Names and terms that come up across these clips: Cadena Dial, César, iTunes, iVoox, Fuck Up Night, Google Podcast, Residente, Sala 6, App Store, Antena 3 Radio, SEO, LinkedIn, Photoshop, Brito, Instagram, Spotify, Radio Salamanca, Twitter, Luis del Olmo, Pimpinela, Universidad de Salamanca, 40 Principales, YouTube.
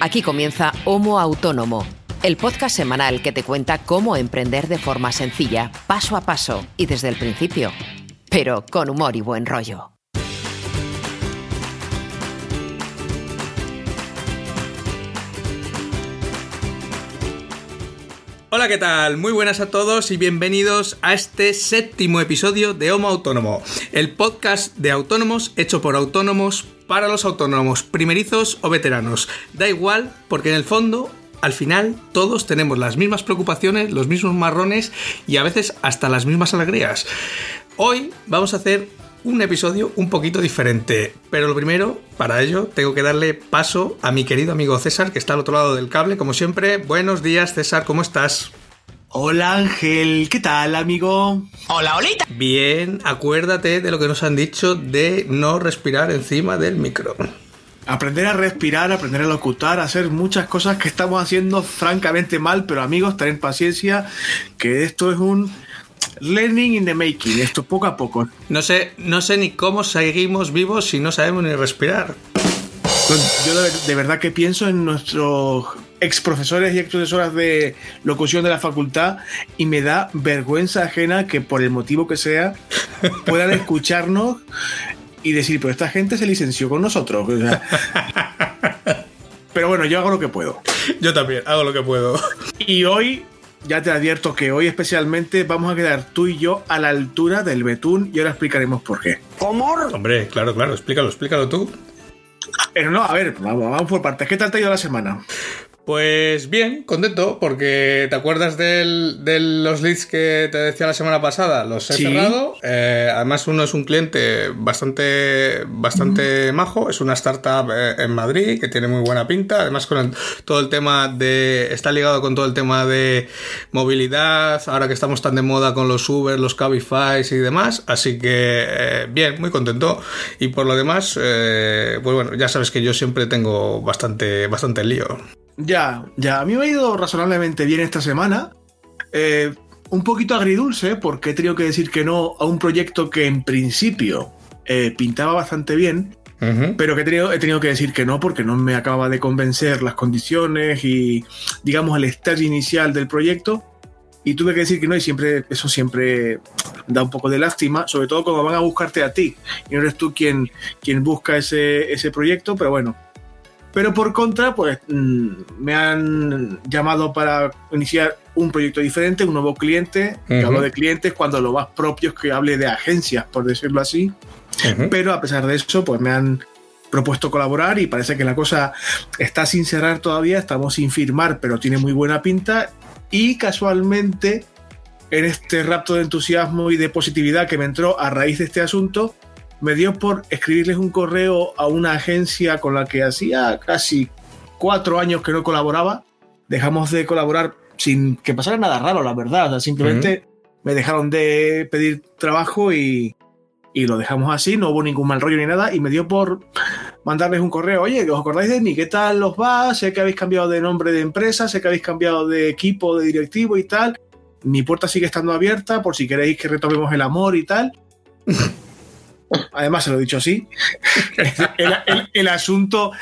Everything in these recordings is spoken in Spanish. Aquí comienza Homo Autónomo, el podcast semanal que te cuenta cómo emprender de forma sencilla, paso a paso y desde el principio, pero con humor y buen rollo. Hola, ¿qué tal? Muy buenas a todos y bienvenidos a este 7º episodio de Homo Autónomo, el podcast de autónomos hecho por autónomos para los autónomos, primerizos o veteranos. Da igual, porque en el fondo, al final, todos tenemos las mismas preocupaciones, los mismos marrones y a veces hasta las mismas alegrías. Hoy vamos a hacer un episodio un poquito diferente, pero lo primero, para ello, tengo que darle paso a mi querido amigo César, que está al otro lado del cable, como siempre. Buenos días, César, ¿cómo estás? Hola, Ángel, ¿qué tal, amigo? Hola, Olita. Bien, acuérdate de lo que nos han dicho de no respirar encima del micro. Aprender a respirar, aprender a locutar, hacer muchas cosas que estamos haciendo francamente mal, pero amigos, tened paciencia, que esto es un learning in the making, esto poco a poco. No sé ni cómo seguimos vivos si no sabemos ni respirar. Yo de verdad que pienso en nuestros ex profesores y ex profesoras de locución de la facultad y me da vergüenza ajena que por el motivo que sea puedan escucharnos y decir, pero esta gente se licenció con nosotros. O sea, pero bueno, yo hago lo que puedo. Yo también hago lo que puedo. Y hoy, ya te advierto que hoy especialmente vamos a quedar tú y yo a la altura del betún y ahora explicaremos por qué. ¿Cómo? Hombre, claro, explícalo tú. Pero no, a ver, vamos por partes. ¿Qué tal te ha ido la semana? Pues bien, contento, porque ¿te acuerdas de los leads que te decía la semana pasada? Los he cerrado. Además, uno es un cliente bastante majo. Es una startup en Madrid que tiene muy buena pinta. Además, con todo el tema de... Está ligado con todo el tema de movilidad, ahora que estamos tan de moda con los Uber, los Cabify y demás. Así que, bien, muy contento. Y por lo demás, pues bueno, ya sabes que yo siempre tengo bastante lío. Ya, a mí me ha ido razonablemente bien esta semana, un poquito agridulce porque he tenido que decir que no a un proyecto que en principio pintaba bastante bien, pero que he tenido que decir que no porque no me acaba de convencer las condiciones y digamos el estadio inicial del proyecto y tuve que decir que no y eso siempre da un poco de lástima, sobre todo cuando van a buscarte a ti y no eres tú quien busca ese proyecto, pero bueno. Pero por contra, pues me han llamado para iniciar un proyecto diferente, un nuevo cliente. Que hablo de clientes cuando lo más propio es que hable de agencias, por decirlo así. Pero a pesar de eso, pues me han propuesto colaborar y parece que la cosa está sin cerrar todavía, estamos sin firmar, pero tiene muy buena pinta. Y casualmente, en este rapto de entusiasmo y de positividad que me entró a raíz de este asunto, me dio por escribirles un correo a una agencia con la que hacía casi 4 años que no colaboraba. Dejamos de colaborar sin que pasara nada raro, la verdad. O sea, simplemente me dejaron de pedir trabajo y lo dejamos así. No hubo ningún mal rollo ni nada. Y me dio por mandarles un correo. Oye, ¿os acordáis de mí? ¿Qué tal os va? Sé que habéis cambiado de nombre de empresa, sé que habéis cambiado de equipo, de directivo y tal. Mi puerta sigue estando abierta por si queréis que retomemos el amor y tal. Además, se lo he dicho así. El asunto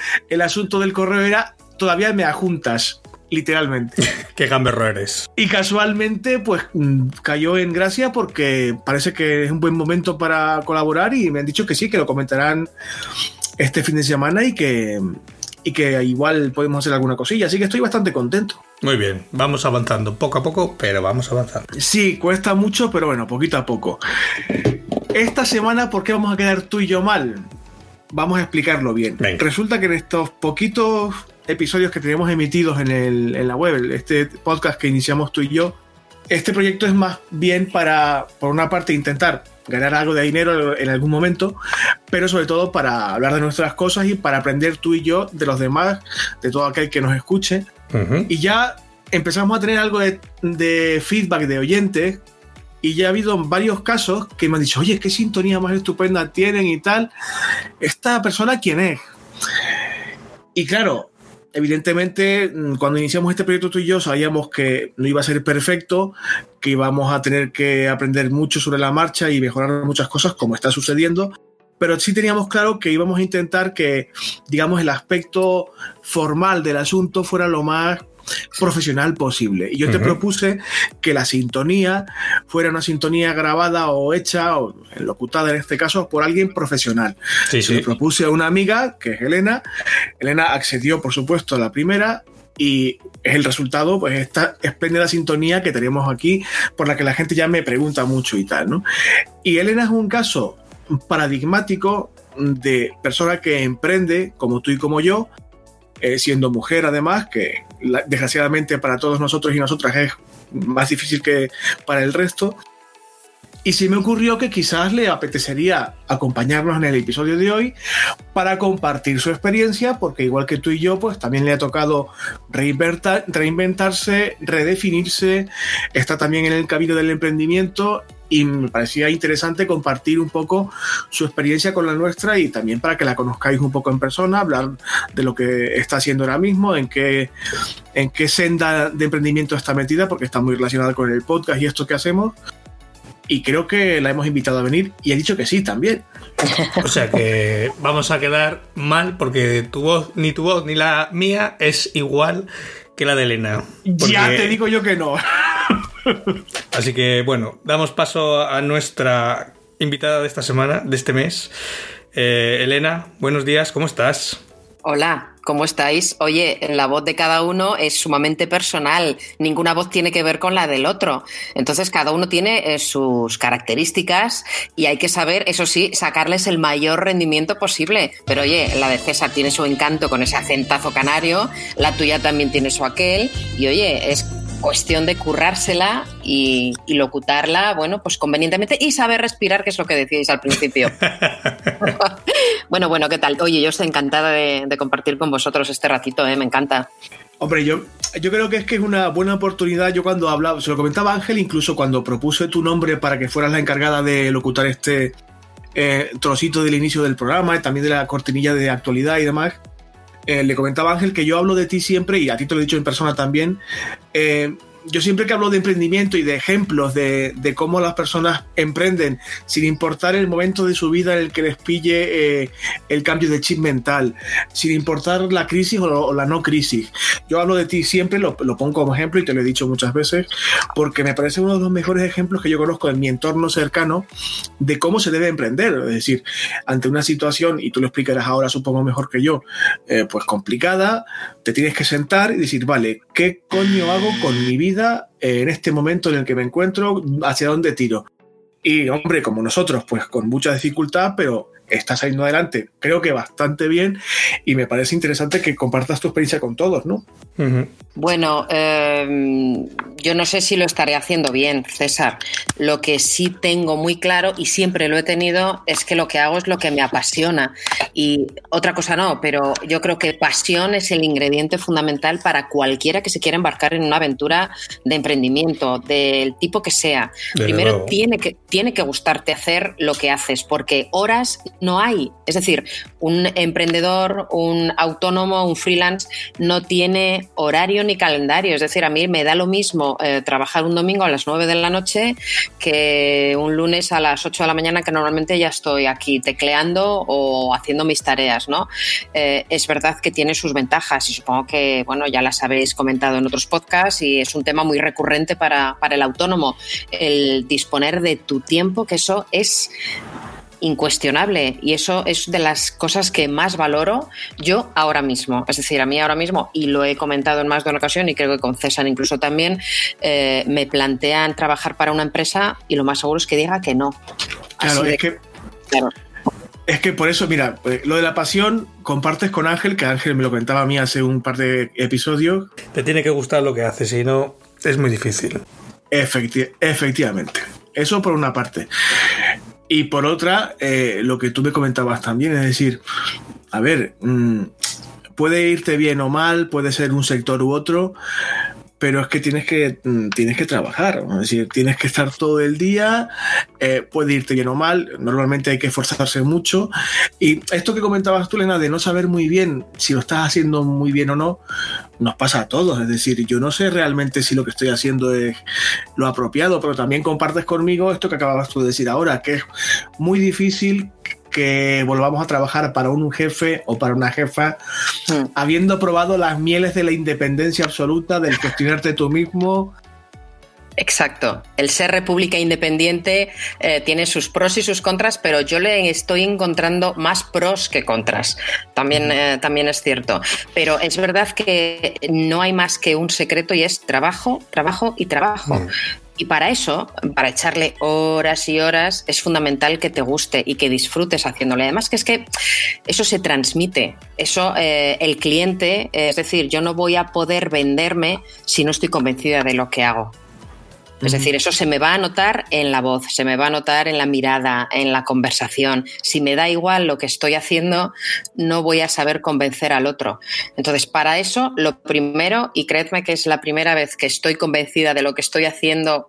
del correo era: todavía me ajuntas, literalmente. Qué gamberro eres. Y casualmente, pues cayó en gracia porque parece que es un buen momento para colaborar y me han dicho que sí, que lo comentarán este fin de semana y que igual podemos hacer alguna cosilla. Así que estoy bastante contento. Muy bien, vamos avanzando poco a poco, pero vamos avanzando. Sí, cuesta mucho, pero bueno, poquito a poco. Esta semana, ¿por qué vamos a quedar tú y yo mal? Vamos a explicarlo bien. Venga. Resulta que en estos poquitos episodios que tenemos emitidos en la web, este podcast que iniciamos tú y yo, este proyecto es más bien para, por una parte, intentar ganar algo de dinero en algún momento, pero sobre todo para hablar de nuestras cosas y para aprender tú y yo de los demás, de todo aquel que nos escuche. Y ya empezamos a tener algo de feedback de oyentes. Y ya ha habido varios casos que me han dicho, oye, qué sintonía más estupenda tienen y tal. ¿Esta persona quién es? Y claro, evidentemente, cuando iniciamos este proyecto tú y yo sabíamos que no iba a ser perfecto, que íbamos a tener que aprender mucho sobre la marcha y mejorar muchas cosas como está sucediendo. pero sí teníamos claro que íbamos a intentar que, digamos, el aspecto formal del asunto fuera lo más profesional posible. Y yo te propuse que la sintonía fuera una sintonía grabada o hecha o locutada en este caso por alguien profesional. Sí. Le propuse a una amiga que es Elena. Elena accedió, por supuesto, a la primera y es el resultado, pues, esta espléndida sintonía que tenemos aquí, por la que la gente ya me pregunta mucho y tal, ¿no? Y Elena es un caso paradigmático de persona que emprende como tú y como yo, siendo mujer además, que desgraciadamente para todos nosotros y nosotras es más difícil que para el resto. Y se me ocurrió que quizás le apetecería acompañarnos en el episodio de hoy para compartir su experiencia, porque igual que tú y yo, pues también le ha tocado reinventarse, redefinirse, está también en el camino del emprendimiento y me parecía interesante compartir un poco su experiencia con la nuestra y también para que la conozcáis un poco en persona, hablar de lo que está haciendo ahora mismo, en qué senda de emprendimiento está metida, porque está muy relacionada con el podcast y esto que hacemos. Y creo que la hemos invitado a venir y ha dicho que sí también. O sea que vamos a quedar mal porque tu voz ni la mía es igual que la de Elena. Porque... Ya te digo yo que no. Así que bueno, damos paso a nuestra invitada de esta semana, de este mes. Elena, buenos días, ¿cómo estás? Hola, ¿cómo estáis? Oye, la voz de cada uno es sumamente personal, ninguna voz tiene que ver con la del otro, entonces cada uno tiene sus características y hay que saber, eso sí, sacarles el mayor rendimiento posible, pero oye, la de César tiene su encanto con ese acentazo canario, la tuya también tiene su aquel y oye, es cuestión de currársela y locutarla, bueno, pues convenientemente y saber respirar, que es lo que decíais al principio. Bueno, ¿qué tal? Oye, yo estoy encantada de compartir con vosotros este ratito, me encanta. Hombre, yo creo que es una buena oportunidad. Yo cuando hablaba, se lo comentaba Ángel, incluso cuando propuse tu nombre para que fueras la encargada de locutar este trocito del inicio del programa, también de la cortinilla de actualidad y demás, le comentaba a Ángel que yo hablo de ti siempre, y a ti te lo he dicho en persona también, yo siempre que hablo de emprendimiento y de ejemplos de cómo las personas emprenden sin importar el momento de su vida en el que les pille el cambio de chip mental, sin importar la crisis o la no crisis. Yo hablo de ti siempre, lo pongo como ejemplo y te lo he dicho muchas veces porque me parece uno de los mejores ejemplos que yo conozco en mi entorno cercano de cómo se debe emprender. Es decir, ante una situación, y tú lo explicarás ahora supongo mejor que yo, pues complicada, te tienes que sentar y decir, vale, ¿qué coño hago con mi vida en este momento en el que me encuentro? ¿Hacia dónde tiro? Y hombre, como nosotros, pues con mucha dificultad, pero estás saliendo adelante, creo que bastante bien, y me parece interesante que compartas tu experiencia con todos, ¿no? Uh-huh. Bueno, yo no sé si lo estaré haciendo bien, César. Lo que sí tengo muy claro, y siempre lo he tenido, es que lo que hago es lo que me apasiona. Y otra cosa no, pero yo creo que pasión es el ingrediente fundamental para cualquiera que se quiera embarcar en una aventura de emprendimiento, del tipo que sea. Primero tiene que gustarte hacer lo que haces, porque horas no hay. Es decir, un emprendedor, un autónomo, un freelance, no tiene horario ni calendario. Es decir, a mí me da lo mismo trabajar un domingo a las 9 de la noche que un lunes a las 8 de la mañana, que normalmente ya estoy aquí tecleando o haciendo mis tareas, ¿no? Es verdad que tiene sus ventajas y supongo que, bueno, ya las habéis comentado en otros podcasts y es un tema muy recurrente para el autónomo, el disponer de tu tiempo, que eso es incuestionable, y eso es de las cosas que más valoro yo ahora mismo. Es decir, a mí ahora mismo, y lo he comentado en más de una ocasión y creo que con César incluso también, me plantean trabajar para una empresa y lo más seguro es que diga que no. Claro, es que por eso, mira, lo de la pasión compartes con Ángel, que Ángel me lo comentaba a mí hace un par de episodios. Te tiene que gustar lo que haces, si no es muy difícil. Efectivamente. Eso por una parte. Y por otra, lo que tú me comentabas también, es decir, a ver, puede irte bien o mal, puede ser un sector u otro, pero es que tienes que trabajar, ¿no? Es decir, tienes que estar todo el día, puede irte bien o mal, normalmente hay que esforzarse mucho. Y esto que comentabas tú, Elena, de no saber muy bien si lo estás haciendo muy bien o no, nos pasa a todos. Es decir, yo no sé realmente si lo que estoy haciendo es lo apropiado, pero también compartes conmigo esto que acababas tú de decir ahora, que es muy difícil que volvamos a trabajar para un jefe o para una jefa, habiendo probado las mieles de la independencia absoluta, del cuestionarte tú mismo. Exacto. El ser república independiente tiene sus pros y sus contras, pero yo le estoy encontrando más pros que contras. También es cierto. Pero es verdad que no hay más que un secreto y es trabajo, trabajo y trabajo. Y para eso, para echarle horas y horas, es fundamental que te guste y que disfrutes haciéndole. Además, que es que eso se transmite. Eso, el cliente, es decir, yo no voy a poder venderme si no estoy convencida de lo que hago. Es decir, eso se me va a notar en la voz, se me va a notar en la mirada, en la conversación. Si me da igual lo que estoy haciendo, no voy a saber convencer al otro. Entonces, para eso, lo primero, y creedme que es la primera vez que estoy convencida de lo que estoy haciendo,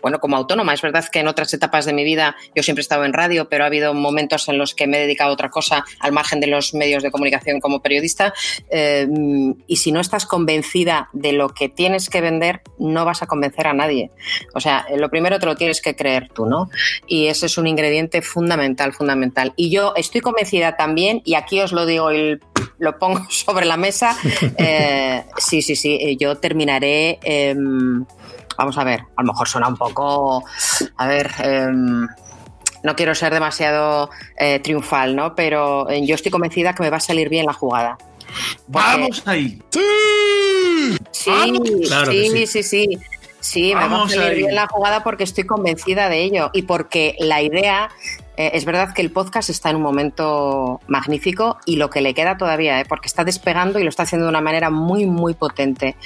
bueno, como autónoma. Es verdad que en otras etapas de mi vida yo siempre he estado en radio, pero ha habido momentos en los que me he dedicado a otra cosa al margen de los medios de comunicación como periodista. Y si no estás convencida de lo que tienes que vender, no vas a convencer a nadie. O sea, lo primero te lo tienes que creer tú, ¿no? Y ese es un ingrediente fundamental, fundamental. Y yo estoy convencida también, y aquí os lo digo y lo pongo sobre la mesa, sí, yo terminaré, vamos a ver, a lo mejor suena un poco, no quiero ser demasiado triunfal, ¿no? Pero yo estoy convencida que me va a salir bien la jugada. ¡Vamos ahí! ¡Sí! Sí. Sí, me va a salir bien la jugada porque estoy convencida de ello y porque la idea, es verdad que el podcast está en un momento magnífico y lo que le queda todavía, porque está despegando y lo está haciendo de una manera muy, muy potente.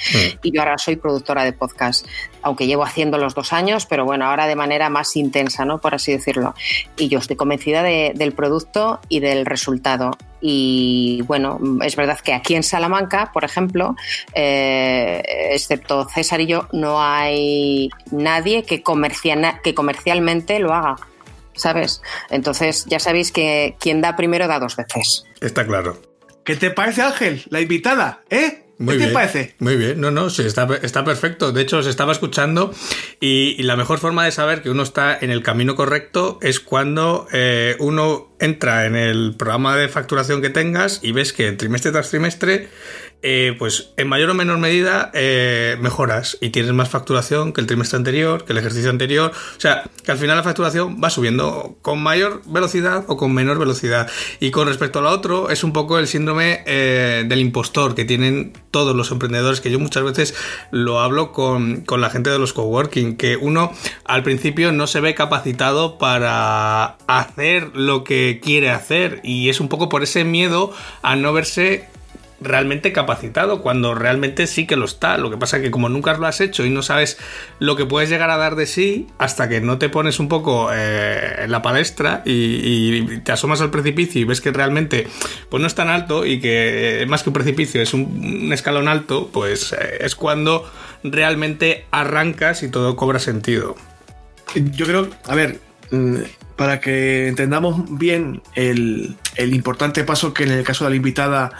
Y yo ahora soy productora de podcast, aunque llevo haciendo los 2 años, pero bueno, ahora de manera más intensa, ¿no? Por así decirlo. Y yo estoy convencida del producto y del resultado. Y bueno, es verdad que aquí en Salamanca, por ejemplo, excepto César y yo, no hay nadie que comercialmente lo haga, ¿sabes? Entonces ya sabéis que quien da primero da 2 veces. Está claro. ¿Qué te parece, Ángel, la invitada? ¿Qué te parece? Muy bien, no, sí, está perfecto. De hecho, os estaba escuchando y la mejor forma de saber que uno está en el camino correcto es cuando uno entra en el programa de facturación que tengas y ves que trimestre tras trimestre, pues en mayor o menor medida mejoras y tienes más facturación que el trimestre anterior, que el ejercicio anterior. O sea, que al final la facturación va subiendo con mayor velocidad o con menor velocidad. Y con respecto a lo otro, es un poco el síndrome del impostor que tienen todos los emprendedores, que yo muchas veces lo hablo con la gente de los coworking, que uno al principio no se ve capacitado para hacer lo que quiere hacer y es un poco por ese miedo a no verse realmente capacitado, cuando realmente sí que lo está. Lo que pasa es que como nunca lo has hecho y no sabes lo que puedes llegar a dar de sí hasta que no te pones un poco en la palestra y te asomas al precipicio y ves que realmente pues no es tan alto y que más que un precipicio es un escalón alto, pues es cuando realmente arrancas y todo cobra sentido. Yo creo, para que entendamos bien el importante paso que en el caso de la invitada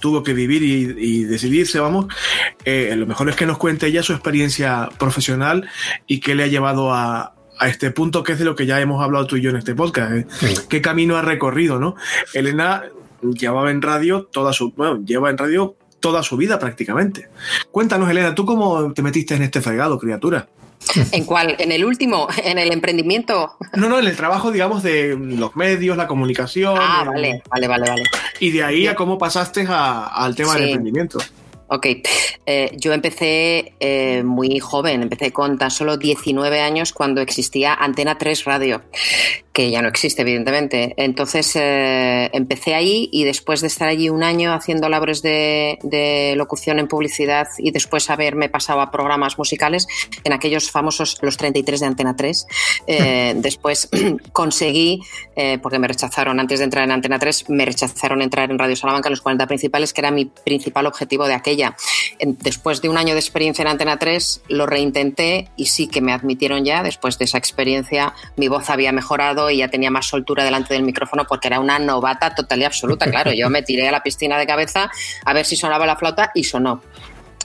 tuvo que vivir y decidirse, lo mejor es que nos cuente ella su experiencia profesional y qué le ha llevado a este punto, que es de lo que ya hemos hablado tú y yo en este podcast. Qué camino ha recorrido, ¿no? Elena lleva en radio toda su vida prácticamente. Cuéntanos, Elena, ¿tú cómo te metiste en este fregado, criatura? ¿En cuál? ¿En el último? ¿En el emprendimiento? No, en el trabajo, digamos, de los medios, la comunicación. Vale. Y de ahí a cómo pasaste al tema del emprendimiento. Ok, yo empecé muy joven, empecé con tan solo 19 años cuando existía Antena 3 Radio, que ya no existe, evidentemente. Entonces empecé ahí y después de estar allí un año haciendo labores de locución en publicidad y después haberme pasado a programas musicales, en aquellos famosos Los 33 de Antena 3, después conseguí, porque me rechazaron antes de entrar en Antena 3, me rechazaron entrar en Radio Salamanca en los 40 Principales, que era mi principal objetivo de aquella. Después de un año de experiencia en Antena 3 lo reintenté y sí que me admitieron ya. Después de esa experiencia mi voz había mejorado y ya tenía más soltura delante del micrófono porque era una novata total y absoluta. Claro, yo me tiré a la piscina de cabeza a ver si sonaba la flauta y sonó.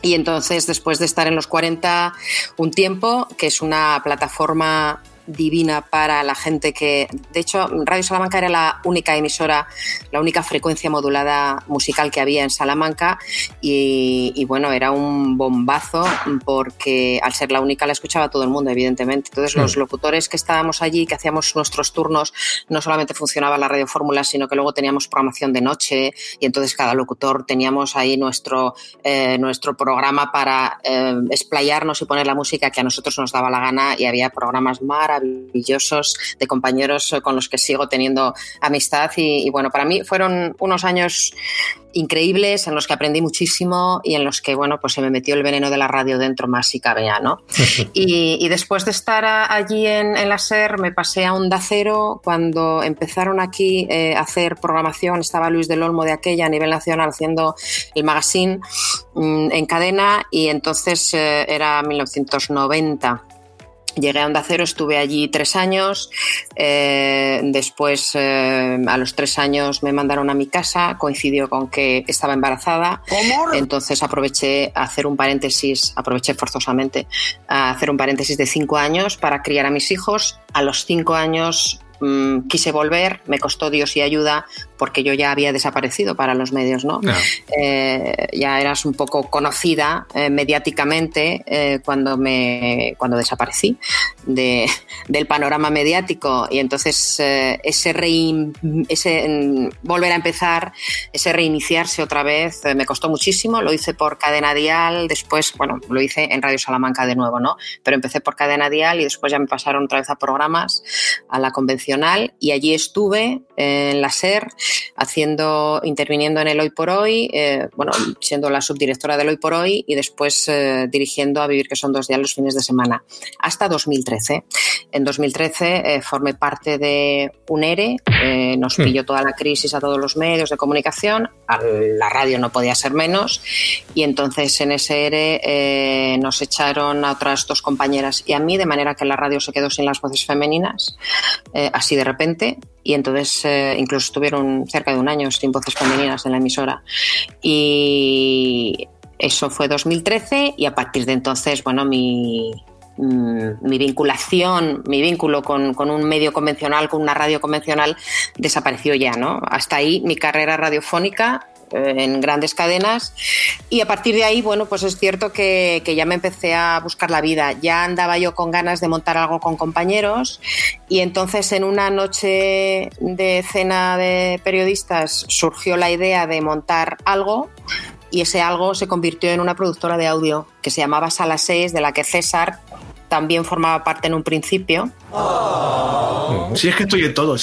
Y entonces, después de estar en los 40 un tiempo, que es una plataforma divina para la gente que... De hecho, Radio Salamanca era la única emisora, la única frecuencia modulada musical que había en Salamanca y bueno, era un bombazo porque al ser la única la escuchaba todo el mundo, evidentemente. Entonces, sí, los locutores que estábamos allí, que hacíamos nuestros turnos, no solamente funcionaba la radio fórmula, sino que luego teníamos programación de noche y entonces cada locutor teníamos ahí nuestro programa para explayarnos y poner la música que a nosotros nos daba la gana, y había programas maravillosos de compañeros con los que sigo teniendo amistad y bueno, para mí fueron unos años increíbles en los que aprendí muchísimo y en los que, bueno, pues se me metió el veneno de la radio dentro más si cabía, ¿no? Y después de estar allí en la SER me pasé a Onda Cero. Cuando empezaron aquí a hacer programación, estaba Luis del Olmo de aquella a nivel nacional haciendo el magazine en cadena, y entonces era 1990. Llegué a Onda Cero, estuve allí 3 años, después a los 3 años me mandaron a mi casa, coincidió con que estaba embarazada. ¿Cómo? Entonces aproveché forzosamente a hacer un paréntesis de 5 años para criar a mis hijos. A los 5 años quise volver, me costó Dios y ayuda porque yo ya había desaparecido para los medios, ¿no? No. Ya eras un poco conocida mediáticamente cuando desaparecí del panorama mediático, y entonces ese volver a empezar, ese reiniciarse otra vez, me costó muchísimo. Lo hice por Cadena Dial, después, bueno, lo hice en Radio Salamanca de nuevo, ¿no? Pero empecé por Cadena Dial y después ya me pasaron otra vez a programas, a la convencional, y allí estuve en la SER interviniendo en el Hoy por Hoy, bueno, siendo la subdirectora del Hoy por Hoy, y después dirigiendo A Vivir que son 2 días los fines de semana, hasta 2013. En 2013 formé parte de un ERE, nos pilló toda la crisis a todos los medios de comunicación, a la radio no podía ser menos, y entonces en ese ERE nos echaron a otras 2 compañeras y a mí, de manera que la radio se quedó sin las voces femeninas, así de repente. Y entonces incluso estuvieron cerca de un año sin voces femeninas en la emisora, y eso fue 2013. Y a partir de entonces, bueno, mi vínculo con un medio convencional, con una radio convencional, desapareció ya, ¿no? Hasta ahí mi carrera radiofónica en grandes cadenas. Y a partir de ahí, bueno, pues es cierto que ya me empecé a buscar la vida. Ya andaba yo con ganas de montar algo con compañeros, y entonces en una noche de cena de periodistas surgió la idea de montar algo, y ese algo se convirtió en una productora de audio que se llamaba Sala 6, de la que César también formaba parte en un principio. Oh. Si es que estoy en todo.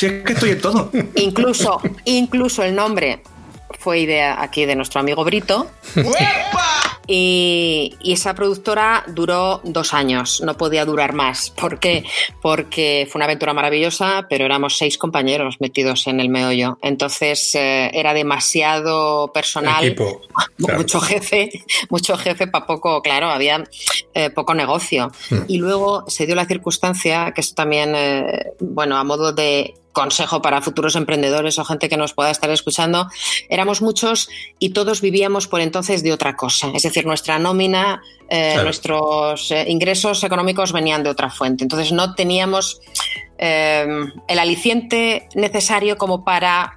Incluso el nombre fue idea aquí de nuestro amigo Brito. Y esa productora duró 2 años, no podía durar más. ¿Por qué? Porque fue una aventura maravillosa, pero éramos 6 compañeros metidos en el meollo. Entonces era demasiado personal, equipo, claro. mucho jefe para poco, claro, había poco negocio. Y luego se dio la circunstancia, que es también, bueno, a modo de consejo para futuros emprendedores o gente que nos pueda estar escuchando, éramos muchos y todos vivíamos por entonces de otra cosa. Es decir, nuestra nómina, claro, nuestros ingresos económicos venían de otra fuente. Entonces no teníamos el aliciente necesario como para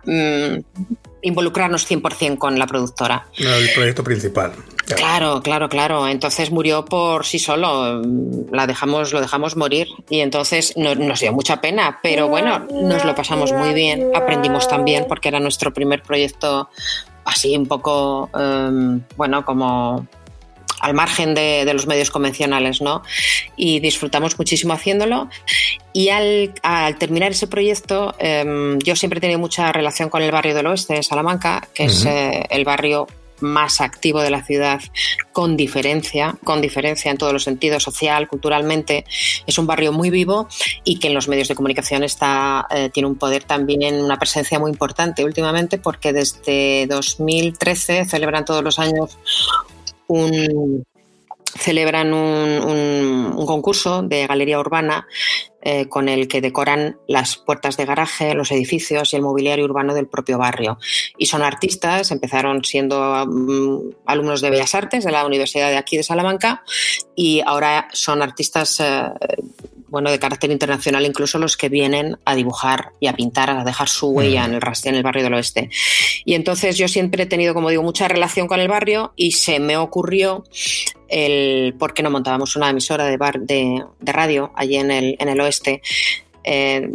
involucrarnos 100% con la productora. No, el proyecto principal. Claro. Entonces murió por sí solo. Lo dejamos morir, y entonces nos dio mucha pena, pero bueno, nos lo pasamos muy bien. Aprendimos también porque era nuestro primer proyecto así un poco, bueno, como al margen de los medios convencionales, ¿no? Y disfrutamos muchísimo haciéndolo. Y al terminar ese proyecto, yo siempre he tenido mucha relación con el barrio del Oeste de Salamanca, que es el barrio más activo de la ciudad, con diferencia en todos los sentidos, social, culturalmente. Es un barrio muy vivo y que en los medios de comunicación tiene un poder también, una presencia muy importante últimamente, porque desde 2013 celebran todos los años celebran un concurso de galería urbana con el que decoran las puertas de garaje, los edificios y el mobiliario urbano del propio barrio. Y son artistas, empezaron siendo alumnos de Bellas Artes de la Universidad de aquí de Salamanca y ahora son artistas de carácter internacional, incluso los que vienen a dibujar y a pintar, a dejar su huella en el barrio del Oeste. Y entonces yo siempre he tenido, como digo, mucha relación con el barrio y se me ocurrió el por qué no montábamos una emisora de radio allí en el Oeste. De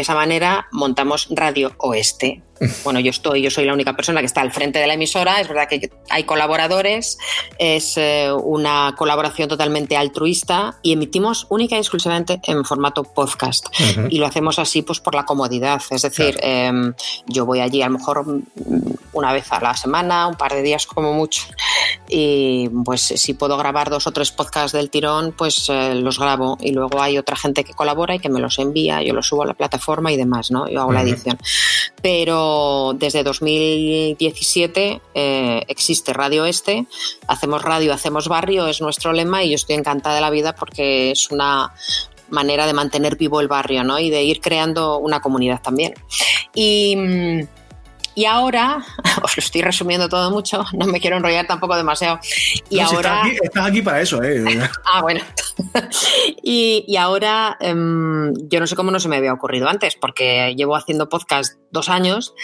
esa manera montamos Radio Oeste. Bueno, yo soy la única persona que está al frente de la emisora. Es verdad que hay colaboradores, es una colaboración totalmente altruista y emitimos única y exclusivamente en formato podcast. Uh-huh. Y lo hacemos así pues por la comodidad. Es decir, claro. Yo voy allí a lo mejor una vez a la semana, un par de días como mucho. Y pues si puedo grabar 2 o 3 podcasts del tirón, pues los grabo. Y luego hay otra gente que colabora y que me los envía. Yo los subo a la plataforma y demás, ¿no? Yo hago la edición. Pero desde 2017 existe Radio Este, hacemos radio, hacemos barrio, es nuestro lema y yo estoy encantada de la vida porque es una manera de mantener vivo el barrio, ¿no? Y de ir creando una comunidad también. Y ahora, os lo estoy resumiendo todo mucho, no me quiero enrollar tampoco demasiado. Y no, ahora si estás aquí para eso, ¿eh? Ah, bueno. Y ahora, yo no sé cómo no se me había ocurrido antes, porque llevo haciendo podcast 2 años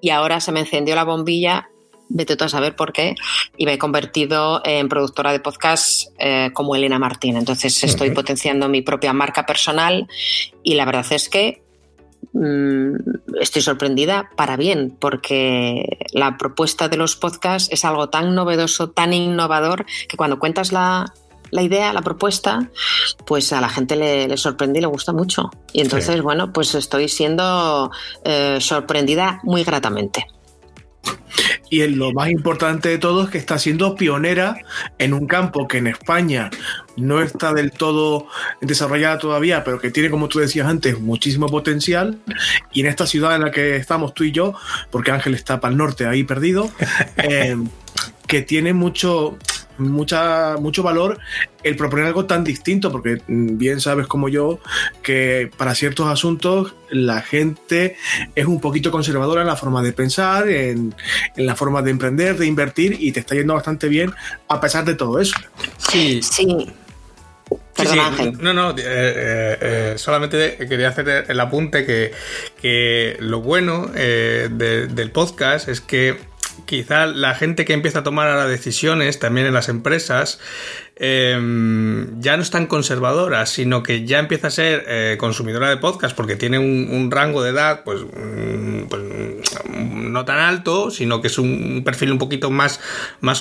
y ahora se me encendió la bombilla, vete tú a saber por qué, y me he convertido en productora de podcast como Elena Martín. Entonces estoy potenciando mi propia marca personal y la verdad es que estoy sorprendida para bien, porque la propuesta de los podcasts es algo tan novedoso, tan innovador, que cuando cuentas la idea, la propuesta, pues a la gente le sorprende y le gusta mucho. Y entonces, bueno, pues estoy siendo sorprendida muy gratamente. Y lo más importante de todo es que está siendo pionera en un campo que en España no está del todo desarrollada todavía, pero que tiene, como tú decías antes, muchísimo potencial. Y en esta ciudad en la que estamos tú y yo, porque Ángel está para el norte, ahí perdido, que tiene mucho valor el proponer algo tan distinto, porque bien sabes como yo que para ciertos asuntos la gente es un poquito conservadora en la forma de pensar, en la forma de emprender, de invertir, y te está yendo bastante bien a pesar de todo eso. Sí. Perdón, Ángel. Solamente quería hacer el apunte que lo bueno del podcast es que quizá la gente que empieza a tomar ahora decisiones también en las empresas ya no es tan conservadora, sino que ya empieza a ser consumidora de podcast, porque tiene un rango de edad pues no tan alto, sino que es un perfil un poquito más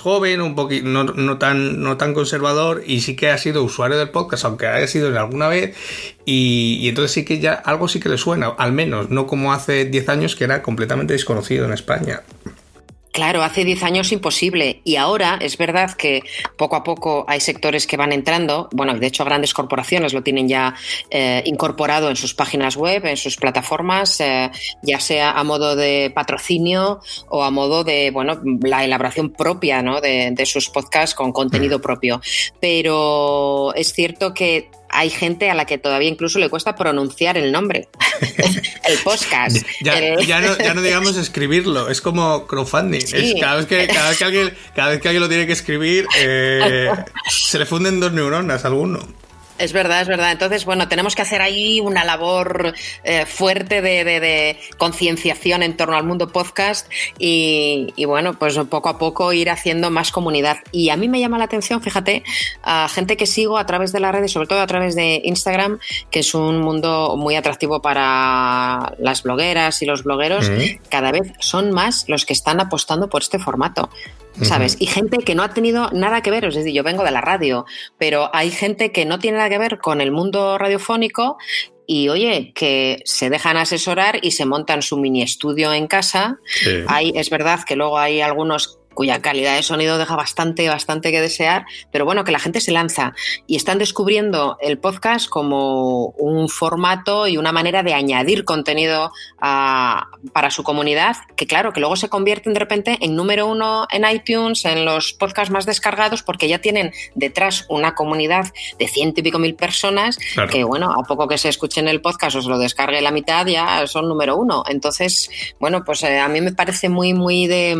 joven, no tan conservador, y sí que ha sido usuario del podcast, aunque haya sido en alguna vez, y entonces sí que ya algo sí que le suena, al menos no como hace 10 años que era completamente desconocido en España. Claro, hace 10 años imposible, y ahora es verdad que poco a poco hay sectores que van entrando, bueno, de hecho grandes corporaciones lo tienen ya incorporado en sus páginas web, en sus plataformas, ya sea a modo de patrocinio o a modo de, la elaboración propia, ¿no? de sus podcasts con contenido propio, pero es cierto que hay gente a la que todavía incluso le cuesta pronunciar el nombre, el podcast. Ya no digamos escribirlo, es como crowdfunding. Sí. Cada vez que alguien lo tiene que escribir, se le funden 2 neuronas a alguno. Es verdad. Entonces, tenemos que hacer ahí una labor fuerte de concienciación en torno al mundo podcast y pues poco a poco ir haciendo más comunidad. Y a mí me llama la atención, fíjate, a gente que sigo a través de las redes, sobre todo a través de Instagram, que es un mundo muy atractivo para las blogueras y los blogueros. Uh-huh. Cada vez son más los que están apostando por este formato, ¿sabes? Uh-huh. Y gente que no ha tenido nada que ver, es decir, yo vengo de la radio, pero hay gente que no tiene nada que ver con el mundo radiofónico y, oye, que se dejan asesorar y se montan su mini estudio en casa. Sí. Es verdad que luego hay algunos cuya calidad de sonido deja bastante que desear, pero bueno, que la gente se lanza y están descubriendo el podcast como un formato y una manera de añadir contenido para su comunidad, que claro, que luego se convierten de repente en número uno en iTunes, en los podcasts más descargados, porque ya tienen detrás una comunidad de 100 y pico mil personas, claro, que bueno, a poco que se escuchen el podcast o se lo descargue la mitad, ya son número uno. Entonces, bueno, pues a mí me parece muy de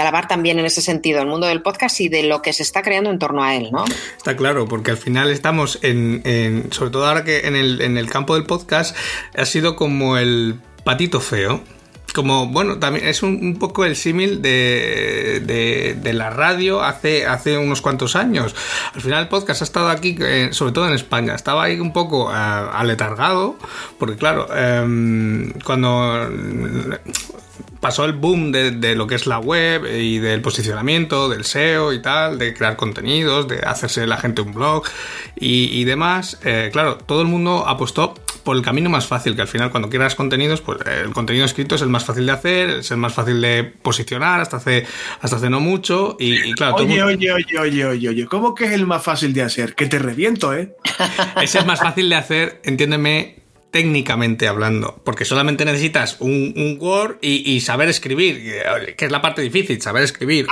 alabar también en ese sentido el mundo del podcast y de lo que se está creando en torno a él, ¿no? Está claro, porque al final estamos en sobre todo ahora que en el campo del podcast ha sido como el patito feo. Como, bueno, también es un poco el símil de la radio hace unos cuantos años. Al final el podcast ha estado aquí, sobre todo en España, estaba ahí un poco aletargado, porque claro, cuando pasó el boom de lo que es la web y del posicionamiento, del SEO y tal, de crear contenidos, de hacerse la gente un blog y demás, claro, todo el mundo apostó por el camino más fácil, que al final cuando creas contenidos, pues el contenido escrito es el más fácil de hacer, es el más fácil de posicionar hasta hace no mucho y claro... Oye, ¿cómo que es el más fácil de hacer? Que te reviento, ¿eh? Es el más fácil de hacer, entiéndeme, técnicamente hablando, porque solamente necesitas un Word y saber escribir, que es la parte difícil, saber escribir.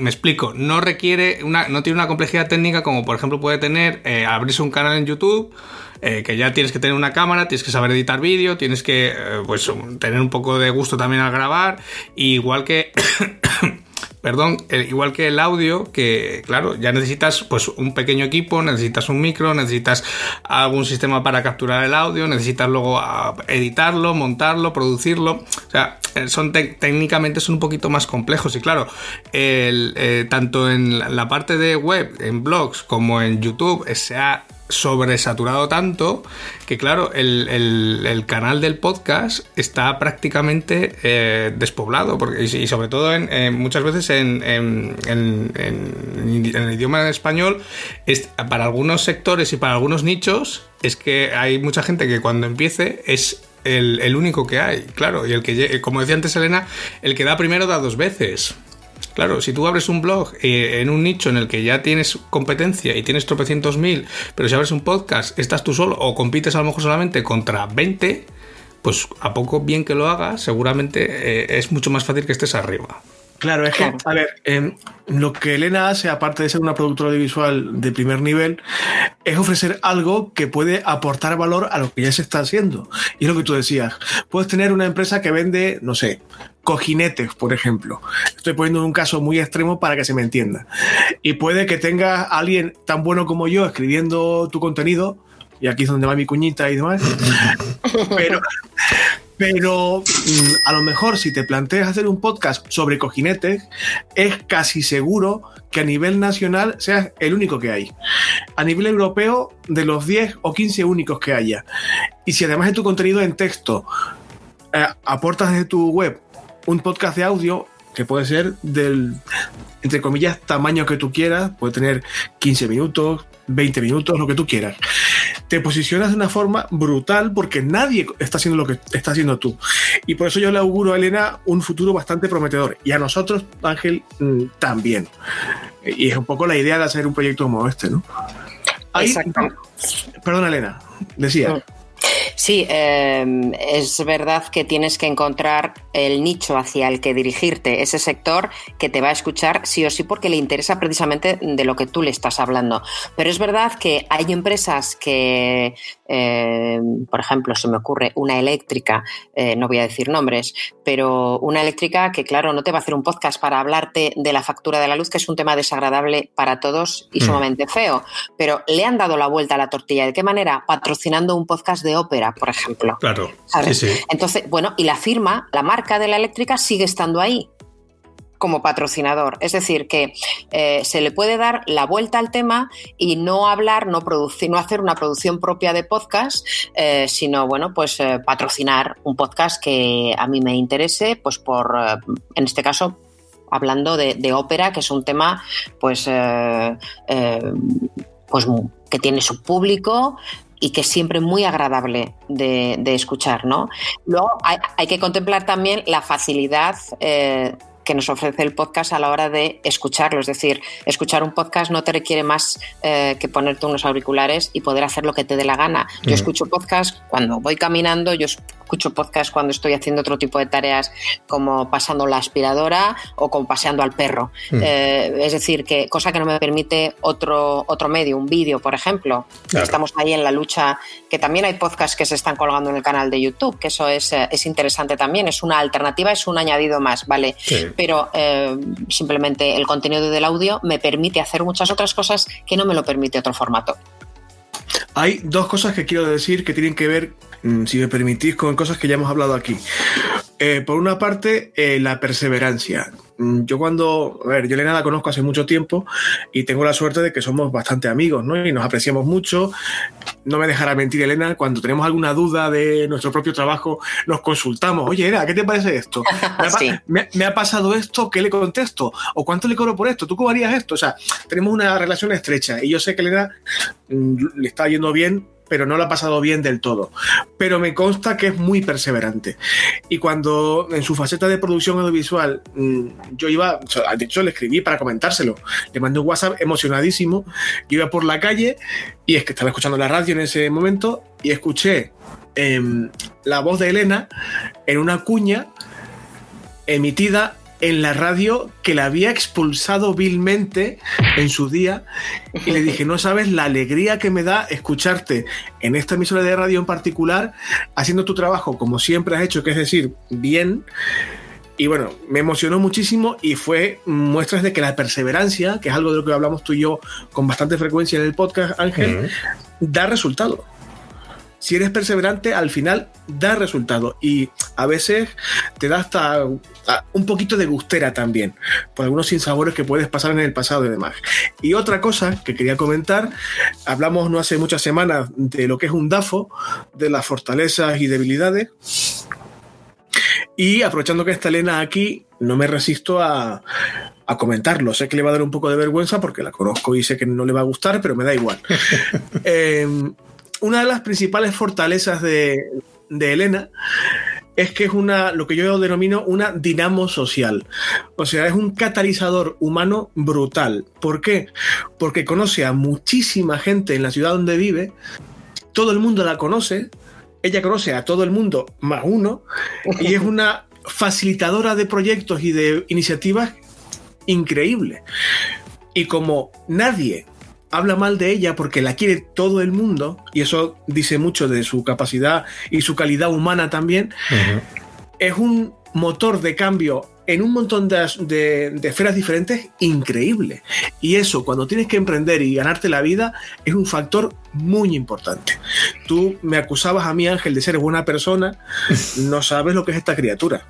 Me explico, no requiere no tiene una complejidad técnica como por ejemplo puede tener abrirse un canal en YouTube, que ya tienes que tener una cámara, tienes que saber editar vídeo, tienes que pues tener un poco de gusto también al grabar, igual que igual que el audio, que claro, ya necesitas pues un pequeño equipo, necesitas un micro, necesitas algún sistema para capturar el audio, necesitas luego editarlo, montarlo, producirlo, o sea, técnicamente son un poquito más complejos y claro, tanto en la parte de web, en blogs, como en YouTube, se ha sobresaturado tanto que claro, el canal del podcast está prácticamente despoblado, porque y sobre todo muchas veces en el idioma español, para algunos sectores y para algunos nichos, es que hay mucha gente que cuando empiece es el único que hay, claro, y el que, como decía antes Elena, el que da primero da dos veces. Claro, si tú abres un blog en un nicho en el que ya tienes competencia y tienes tropecientos mil, pero si abres un podcast estás tú solo o compites a lo mejor solamente contra 20, pues a poco bien que lo hagas, seguramente es mucho más fácil que estés arriba. Claro, es que, a ver, lo que Elena hace, aparte de ser una productora audiovisual de primer nivel, es ofrecer algo que puede aportar valor a lo que ya se está haciendo. Y es lo que tú decías, puedes tener una empresa que vende, no sé, cojinetes, por ejemplo. Estoy poniendo un caso muy extremo para que se me entienda. Y puede que tengas a alguien tan bueno como yo escribiendo tu contenido, y aquí es donde va mi cuñita y demás, pero a lo mejor si te planteas hacer un podcast sobre cojinetes, es casi seguro que a nivel nacional seas el único que hay. A nivel europeo, de los 10 o 15 únicos que haya. Y si además de tu contenido en texto aportas desde tu web un podcast de audio, que puede ser del, entre comillas, tamaño que tú quieras, puede tener 15 minutos, 20 minutos, lo que tú quieras, te posicionas de una forma brutal porque nadie está haciendo lo que está haciendo tú. Y por eso yo le auguro a Elena un futuro bastante prometedor. Y a nosotros, Ángel, también. Y es un poco la idea de hacer un proyecto como este, ¿no? Ahí, exacto. Perdón, Elena, decía... Sí, es verdad que tienes que encontrar el nicho hacia el que dirigirte, ese sector que te va a escuchar sí o sí porque le interesa precisamente de lo que tú le estás hablando. Pero es verdad que hay empresas que, por ejemplo, se me ocurre una eléctrica, no voy a decir nombres, pero una eléctrica que, claro, no te va a hacer un podcast para hablarte de la factura de la luz, que es un tema desagradable para todos y sumamente feo, pero le han dado la vuelta a la tortilla. ¿De qué manera? Patrocinando un podcast de ópera, por ejemplo. Claro, sí, sí. Entonces, bueno, y la firma, la marca de la eléctrica sigue estando ahí como patrocinador. Es decir, que se le puede dar la vuelta al tema y no hablar, no hacer una producción propia de podcast, sino, bueno, pues patrocinar un podcast que a mí me interese, pues en este caso, hablando de ópera, que es un tema, pues que tiene su público y que es siempre muy agradable de escuchar, ¿no? Luego hay que contemplar también la facilidad que nos ofrece el podcast a la hora de escucharlo. Es decir, escuchar un podcast no te requiere más que ponerte unos auriculares y poder hacer lo que te dé la gana. Yo escucho podcast cuando voy caminando, yo escucho podcast cuando estoy haciendo otro tipo de tareas como pasando la aspiradora o como paseando al perro. Es decir, que cosa que no me permite otro medio, un vídeo, por ejemplo. Claro. Estamos ahí en la lucha, que también hay podcasts que se están colgando en el canal de YouTube, que eso es interesante también, es una alternativa, es un añadido más, ¿vale? Sí. Pero simplemente el contenido del audio me permite hacer muchas otras cosas que no me lo permite otro formato. Hay dos cosas que quiero decir que tienen que ver, si me permitís, con cosas que ya hemos hablado aquí. Por una parte, la perseverancia. Yo Elena la conozco hace mucho tiempo y tengo la suerte de que somos bastante amigos, ¿no? Y nos apreciamos mucho. No me dejará mentir, Elena, cuando tenemos alguna duda de nuestro propio trabajo, nos consultamos. Oye, Elena, ¿qué te parece esto? Me ha pasado esto, ¿qué le contesto? ¿O cuánto le cobro por esto? ¿Tú cómo harías esto? O sea, tenemos una relación estrecha y yo sé que Elena le está yendo bien, pero no lo ha pasado bien del todo. Pero me consta que es muy perseverante. Y cuando en su faceta de producción audiovisual, de hecho le escribí para comentárselo, le mandé un WhatsApp emocionadísimo, yo iba por la calle y es que estaba escuchando la radio en ese momento y escuché la voz de Elena en una cuña emitida en la radio que la había expulsado vilmente en su día, y le dije, no sabes la alegría que me da escucharte en esta emisora de radio en particular, haciendo tu trabajo como siempre has hecho, que es decir, bien. Y bueno, me emocionó muchísimo y fue muestras de que la perseverancia, que es algo de lo que hablamos tú y yo con bastante frecuencia en el podcast, Ángel, da resultado. Si eres perseverante, al final da resultado y a veces te da hasta un poquito de gustera también por algunos sinsabores que puedes pasar en el pasado y demás. Y otra cosa que quería comentar, hablamos no hace muchas semanas de lo que es un DAFO, de las fortalezas y debilidades, y aprovechando que está Elena aquí, no me resisto a comentarlo. Sé que le va a dar un poco de vergüenza porque la conozco y sé que no le va a gustar, pero me da igual. Una de las principales fortalezas de Elena es que es lo que yo denomino una dinamo social. O sea, es un catalizador humano brutal. ¿Por qué? Porque conoce a muchísima gente en la ciudad donde vive, todo el mundo la conoce, ella conoce a todo el mundo más uno, y es una facilitadora de proyectos y de iniciativas increíble. Y como nadie habla mal de ella porque la quiere todo el mundo, y eso dice mucho de su capacidad y su calidad humana también, es un motor de cambio en un montón de esferas diferentes increíble. Y eso, cuando tienes que emprender y ganarte la vida, es un factor muy importante. Tú me acusabas a mí, Ángel, de ser buena persona. No sabes lo que es esta criatura.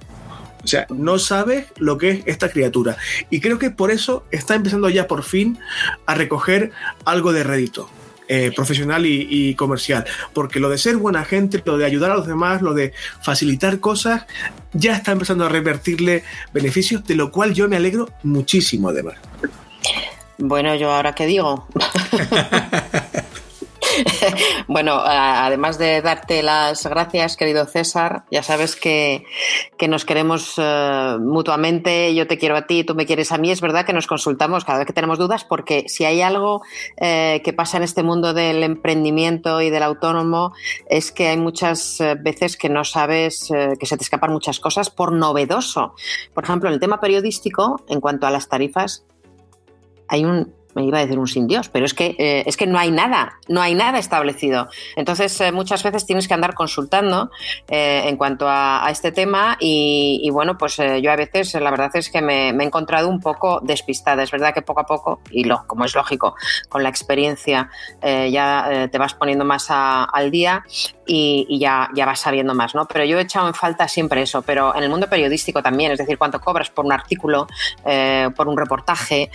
O sea, no sabes lo que es esta criatura. Y creo que por eso está empezando ya por fin a recoger algo de rédito profesional y comercial. Porque lo de ser buena gente, lo de ayudar a los demás, lo de facilitar cosas, ya está empezando a revertirle beneficios, de lo cual yo me alegro muchísimo, además. Bueno, ¿yo ahora qué digo? Bueno, además de darte las gracias, querido César, ya sabes que nos queremos mutuamente, yo te quiero a ti, tú me quieres a mí. Es verdad que nos consultamos cada vez que tenemos dudas, porque si hay algo que pasa en este mundo del emprendimiento y del autónomo, es que hay muchas veces que no sabes, que se te escapan muchas cosas por novedoso. Por ejemplo, en el tema periodístico, en cuanto a las tarifas, hay me iba a decir un sin Dios, pero es que no hay nada establecido. Entonces, muchas veces tienes que andar consultando en cuanto a este tema y bueno, pues yo a veces la verdad es que me he encontrado un poco despistada. Es verdad que poco a poco, como es lógico, con la experiencia ya te vas poniendo más al día y ya vas sabiendo más, ¿no? Pero yo he echado en falta siempre eso, pero en el mundo periodístico también, es decir, cuánto cobras por un artículo, por un reportaje,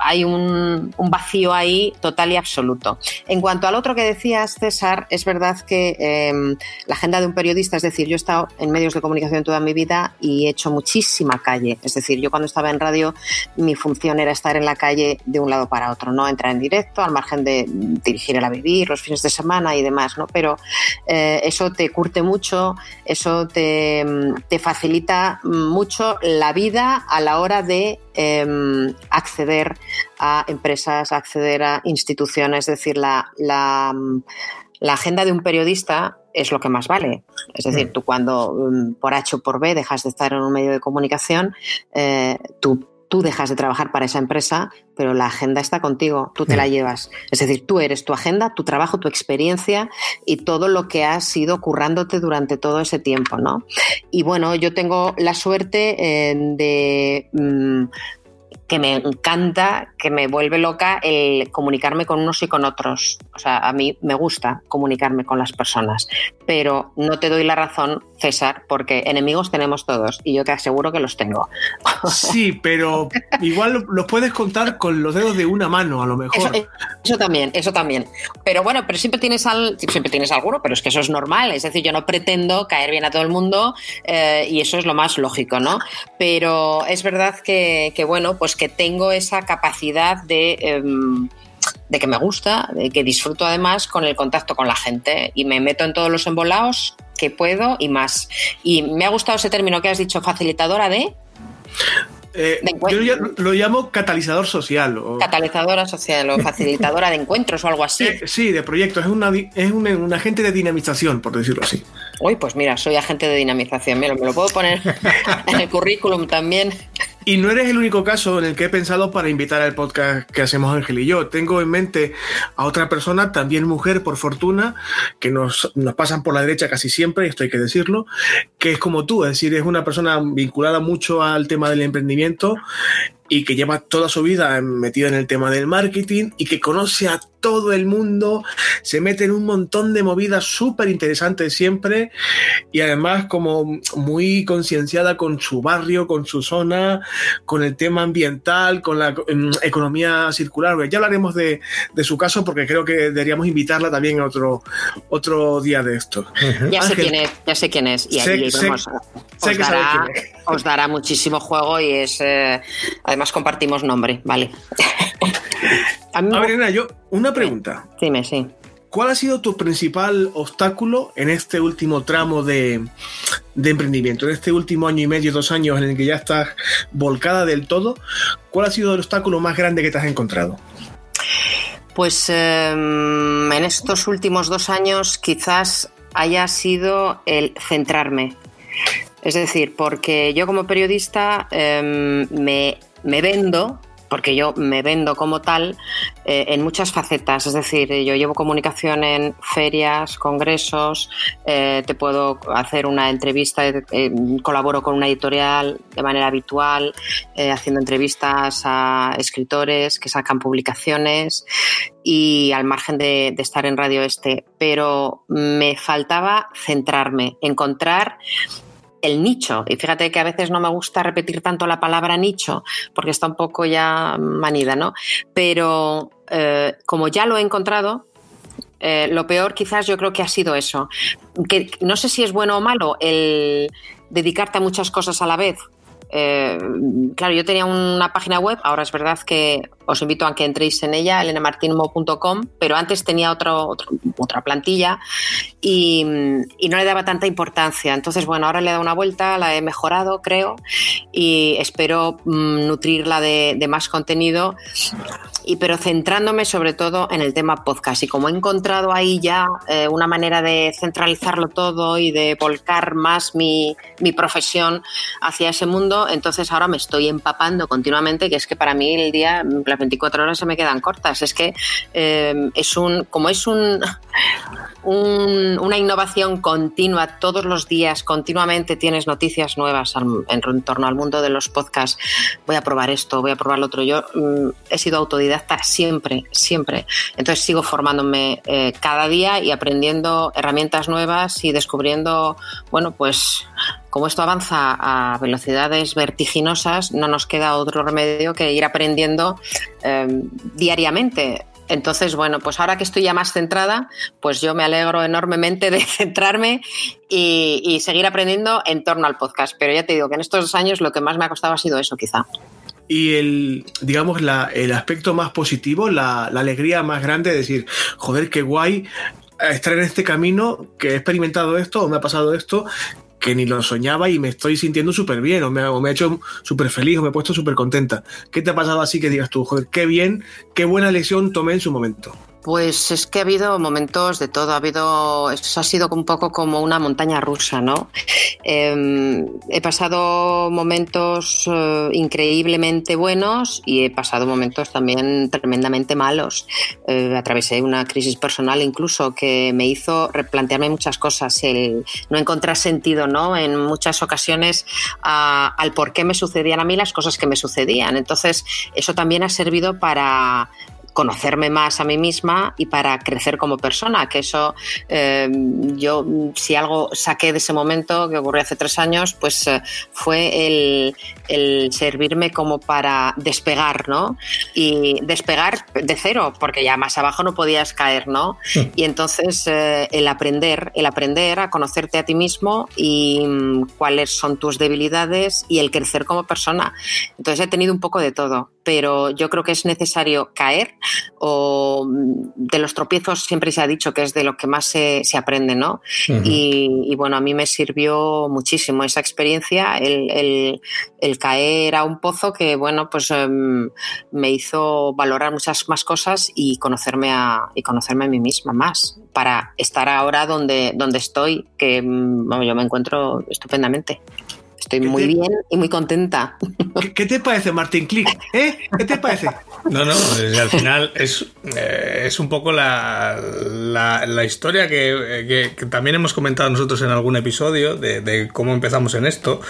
hay hay un vacío ahí total y absoluto. En cuanto al otro que decías, César, es verdad que la agenda de un periodista, es decir, yo he estado en medios de comunicación toda mi vida y he hecho muchísima calle, es decir, yo cuando estaba en radio mi función era estar en la calle de un lado para otro, ¿no? Entrar en directo, al margen de dirigir el A Vivir, los fines de semana y demás, ¿no? Pero eso te curte mucho, eso te facilita mucho la vida a la hora de acceder a empresas, acceder a instituciones, es decir, la agenda de un periodista es lo que más vale. Es decir, tú cuando por H o por B dejas de estar en un medio de comunicación, tú dejas de trabajar para esa empresa, pero la agenda está contigo, tú te la llevas. Es decir, tú eres tu agenda, tu trabajo, tu experiencia y todo lo que has ido currándote durante todo ese tiempo, ¿no? Y bueno, yo tengo la suerte que me encanta, que me vuelve loca el comunicarme con unos y con otros. O sea, a mí me gusta comunicarme con las personas, pero no te doy la razón, César, porque enemigos tenemos todos y yo te aseguro que los tengo. Sí, pero igual los puedes contar con los dedos de una mano, a lo mejor. Eso también. Pero bueno, pero siempre tienes alguno, pero es que eso es normal. Es decir, yo no pretendo caer bien a todo el mundo y eso es lo más lógico, ¿no? Pero es verdad que bueno, pues que tengo esa capacidad de que me gusta, de que disfruto además con el contacto con la gente y me meto en todos los embolados que puedo y más. Y me ha gustado ese término que has dicho, facilitadora de encuentros. Yo lo llamo catalizador social. Catalizadora social o facilitadora de encuentros o algo así. Sí, de proyectos. Es un agente de dinamización, por decirlo así. Uy, pues mira, soy agente de dinamización. Mira, me lo puedo poner en el currículum también. Y no eres el único caso en el que he pensado para invitar al podcast que hacemos Ángel y yo. Tengo en mente a otra persona, también mujer, por fortuna, que nos pasan por la derecha casi siempre, y esto hay que decirlo, que es como tú, es decir, es una persona vinculada mucho al tema del emprendimiento y que lleva toda su vida metida en el tema del marketing y que conoce a todo el mundo, se mete en un montón de movidas súper interesantes siempre y además como muy concienciada con su barrio, con su zona, con el tema ambiental, con la economía circular. Ya hablaremos de su caso porque creo que deberíamos invitarla también a otro día de esto. Uh-huh. Ya sé quién es. Os dará muchísimo juego y es... Además compartimos nombre, vale. A ver, Elena, yo una pregunta. Dime, sí. ¿Cuál ha sido tu principal obstáculo en este último tramo de emprendimiento, en este último año y medio, 2 años en el que ya estás volcada del todo? ¿Cuál ha sido el obstáculo más grande que te has encontrado? Pues en estos últimos 2 años quizás haya sido el centrarme. Es decir, porque yo como periodista me vendo, porque yo me vendo como tal en muchas facetas, es decir, yo llevo comunicación en ferias, congresos, te puedo hacer una entrevista, colaboro con una editorial de manera habitual, haciendo entrevistas a escritores que sacan publicaciones y al margen de estar en Radio Oeste, pero me faltaba centrarme, encontrar el nicho. Y fíjate que a veces no me gusta repetir tanto la palabra nicho porque está un poco ya manida, ¿no? Pero como ya lo he encontrado, lo peor quizás yo creo que ha sido eso. Que no sé si es bueno o malo el dedicarte a muchas cosas a la vez. Claro, yo tenía una página web, ahora es verdad que os invito a que entréis en ella, elenamartinmo.com, pero antes tenía otra plantilla y no le daba tanta importancia. Entonces, bueno, ahora le he dado una vuelta, la he mejorado, creo, y espero nutrirla de más contenido, pero centrándome sobre todo en el tema podcast. Y como he encontrado ahí ya una manera de centralizarlo todo y de volcar más mi profesión hacia ese mundo, entonces ahora me estoy empapando continuamente, que es que para mí el día, las 24 horas se me quedan cortas. Es que es una innovación continua, todos los días, continuamente tienes noticias nuevas en torno al mundo de los podcasts. Voy a probar esto, voy a probar lo otro. Yo he sido autodidacta siempre. Entonces sigo formándome cada día y aprendiendo herramientas nuevas y descubriendo, bueno, pues como esto avanza a velocidades vertiginosas, no nos queda otro remedio que ir aprendiendo diariamente. Entonces, bueno, pues ahora que estoy ya más centrada, pues yo me alegro enormemente de centrarme y seguir aprendiendo en torno al podcast. Pero ya te digo que en estos 2 años lo que más me ha costado ha sido eso, quizá. Y el aspecto más positivo, la alegría más grande de decir, joder, qué guay estar en este camino, que he experimentado esto o me ha pasado esto, que ni lo soñaba y me estoy sintiendo súper bien, o me ha hecho súper feliz, o me he puesto súper contenta. ¿Qué te ha pasado así que digas tú, joder, qué bien, qué buena lección tomé en su momento? Pues es que ha habido momentos de todo, eso ha sido un poco como una montaña rusa, ¿no? He pasado momentos increíblemente buenos y he pasado momentos también tremendamente malos. Atravesé una crisis personal incluso que me hizo replantearme muchas cosas, el no encontrar sentido, ¿no? En muchas ocasiones al por qué me sucedían a mí las cosas que me sucedían. Entonces, eso también ha servido para conocerme más a mí misma y para crecer como persona, que eso yo, si algo saqué de ese momento que ocurrió hace 3 años, pues fue el servirme como para despegar, ¿no? Y despegar de cero, porque ya más abajo no podías caer, ¿no? Sí. Y entonces el aprender a conocerte a ti mismo y cuáles son tus debilidades y el crecer como persona. Entonces he tenido un poco de todo, pero yo creo que es necesario caer, o de los tropiezos siempre se ha dicho que es de lo que más se aprende, ¿no? Uh-huh. Y bueno, a mí me sirvió muchísimo esa experiencia, el caer a un pozo que, bueno, pues me hizo valorar muchas más cosas y conocerme a mí misma más, para estar ahora donde estoy, que bueno, yo me encuentro estupendamente. Estoy muy bien y muy contenta. ¿Qué te parece, Martín Click? ¿Qué te parece? No, al final es un poco la historia que también hemos comentado nosotros en algún episodio de cómo empezamos en esto.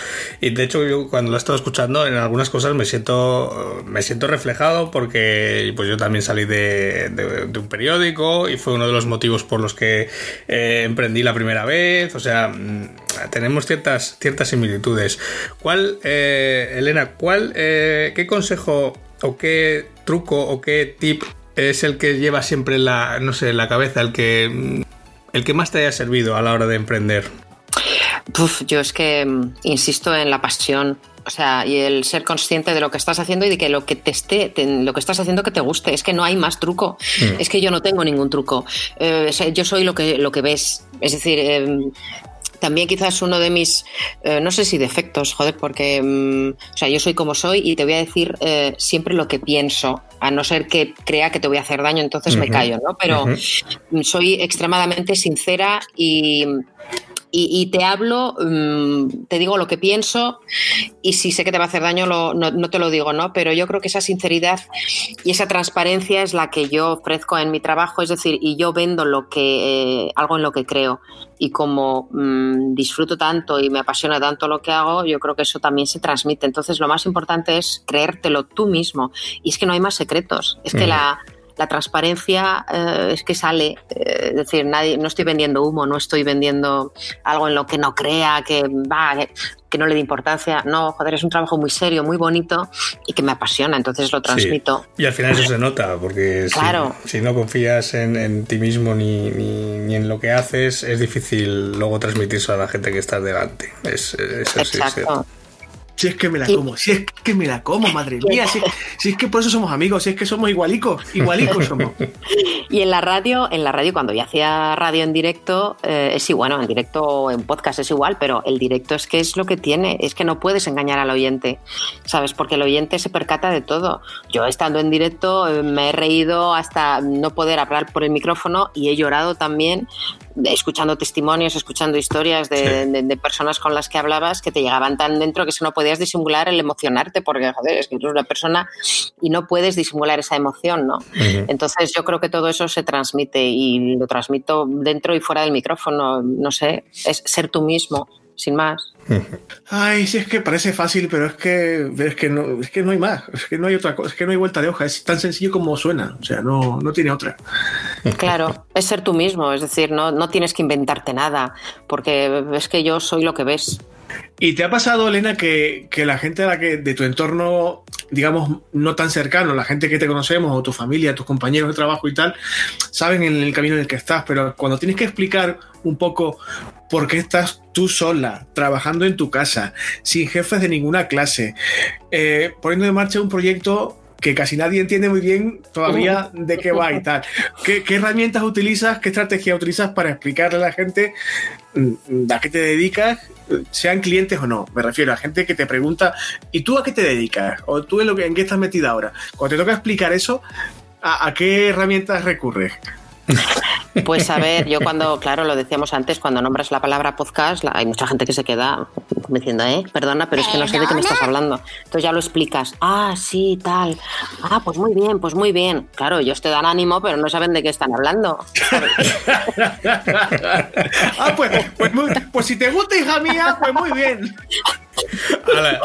Y de hecho, yo cuando lo he estado escuchando, en algunas cosas me siento reflejado, porque pues yo también salí de un periódico y fue uno de los motivos por los que emprendí la primera vez. O sea, tenemos ciertas similitudes. ¿Qué consejo o qué truco o qué tip es el que lleva siempre la cabeza, el que más te haya servido a la hora de emprender? Yo es que insisto en la pasión. O sea, y el ser consciente de lo que estás haciendo y de que lo que estás haciendo que te guste. Es que no hay más truco. Sí. Es que yo no tengo ningún truco. Yo soy lo que ves. Es decir, también quizás uno de mis, no sé si defectos, joder, porque o sea, yo soy como soy y te voy a decir siempre lo que pienso, a no ser que crea que te voy a hacer daño, entonces me callo, ¿no? Pero soy extremadamente sincera y te hablo, te digo lo que pienso, y si sé que te va a hacer daño no te lo digo, ¿no? Pero yo creo que esa sinceridad y esa transparencia es la que yo ofrezco en mi trabajo, es decir, y yo vendo algo en lo que creo, y como disfruto tanto y me apasiona tanto lo que hago, yo creo que eso también se transmite. Entonces lo más importante es creértelo tú mismo, y es que no hay más secretos, es que la transparencia es que sale, es decir, no estoy vendiendo humo, no estoy vendiendo algo en lo que no crea, que no le dé importancia. No, joder, es un trabajo muy serio, muy bonito y que me apasiona, entonces lo transmito. Sí. Y al final eso se nota, porque claro, si no confías en ti mismo ni en lo que haces, es difícil luego transmitirlo a la gente que estás delante. Eso sí es cierto. Si es que me la como, si es que me la como, madre mía, si es que por eso somos amigos, si es que somos igualicos somos. Y en la radio cuando yo hacía radio en directo, es igual, bueno, en directo o en podcast es igual, pero el directo es que es lo que tiene, es que no puedes engañar al oyente, ¿sabes? Porque el oyente se percata de todo. Yo estando en directo me he reído hasta no poder hablar por el micrófono y he llorado también, escuchando testimonios, escuchando historias de personas con las que hablabas que te llegaban tan dentro que si no podías disimular el emocionarte, porque joder, es que eres una persona y no puedes disimular esa emoción, ¿no? Uh-huh. Entonces yo creo que todo eso se transmite y lo transmito dentro y fuera del micrófono, no sé, es ser tú mismo, sin más. Ay, sí, es que parece fácil, pero es que no hay más, es que no hay otra cosa, es que no hay vuelta de hoja, es tan sencillo como suena, o sea, no tiene otra. Claro, es ser tú mismo, es decir, no tienes que inventarte nada, porque es que yo soy lo que ves. ¿Y te ha pasado, Elena, que la gente de tu entorno, digamos, no tan cercano, la gente que te conocemos, o tu familia, tus compañeros de trabajo y tal, saben en el camino en el que estás, pero cuando tienes que explicar un poco por qué estás tú sola, trabajando en tu casa, sin jefes de ninguna clase, poniendo en marcha un proyecto que casi nadie entiende muy bien todavía de qué va y tal? ¿Qué herramientas utilizas, qué estrategia utilizas para explicarle a la gente a qué te dedicas, sean clientes o no? Me refiero a gente que te pregunta, ¿y tú a qué te dedicas? ¿O tú en qué estás metida ahora? Cuando te toca explicar eso, ¿a qué herramientas recurres? Pues a ver, yo cuando, claro, lo decíamos antes, cuando nombras la palabra podcast, hay mucha gente que se queda diciendo, perdona, pero es que no sé de qué me estás hablando. Entonces ya lo explicas, sí, tal, pues muy bien, Claro, ellos te dan ánimo, pero no saben de qué están hablando. Pues si te gusta, hija mía, pues muy bien.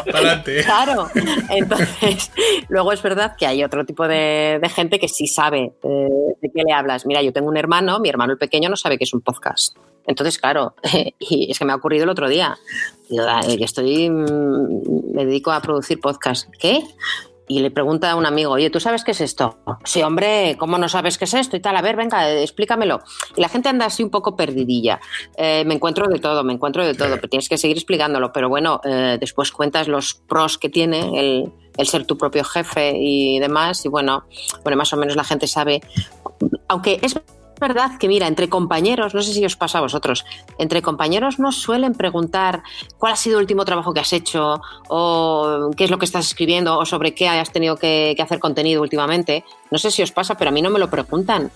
Adelante. Claro, entonces luego es verdad que hay otro tipo de gente que sí sabe de qué le hablas. Mira, yo tengo un hermano, mi hermano el pequeño no sabe qué es un podcast. Entonces, claro, y es que me ha ocurrido el otro día. Me dedico a producir podcast. ¿Qué? Y le pregunta a un amigo, oye, ¿tú sabes qué es esto? Sí, hombre, ¿cómo no sabes qué es esto? Y tal, a ver, venga, explícamelo. Y la gente anda así un poco perdidilla. Me encuentro de todo, pero tienes que seguir explicándolo. Pero bueno, después cuentas los pros que tiene el ser tu propio jefe y demás. Y bueno, más o menos la gente sabe. Aunque es verdad que, mira, entre compañeros, no sé si os pasa a vosotros, entre compañeros nos suelen preguntar cuál ha sido el último trabajo que has hecho, o qué es lo que estás escribiendo, o sobre qué has tenido que hacer contenido últimamente. No sé si os pasa, pero a mí no me lo preguntan.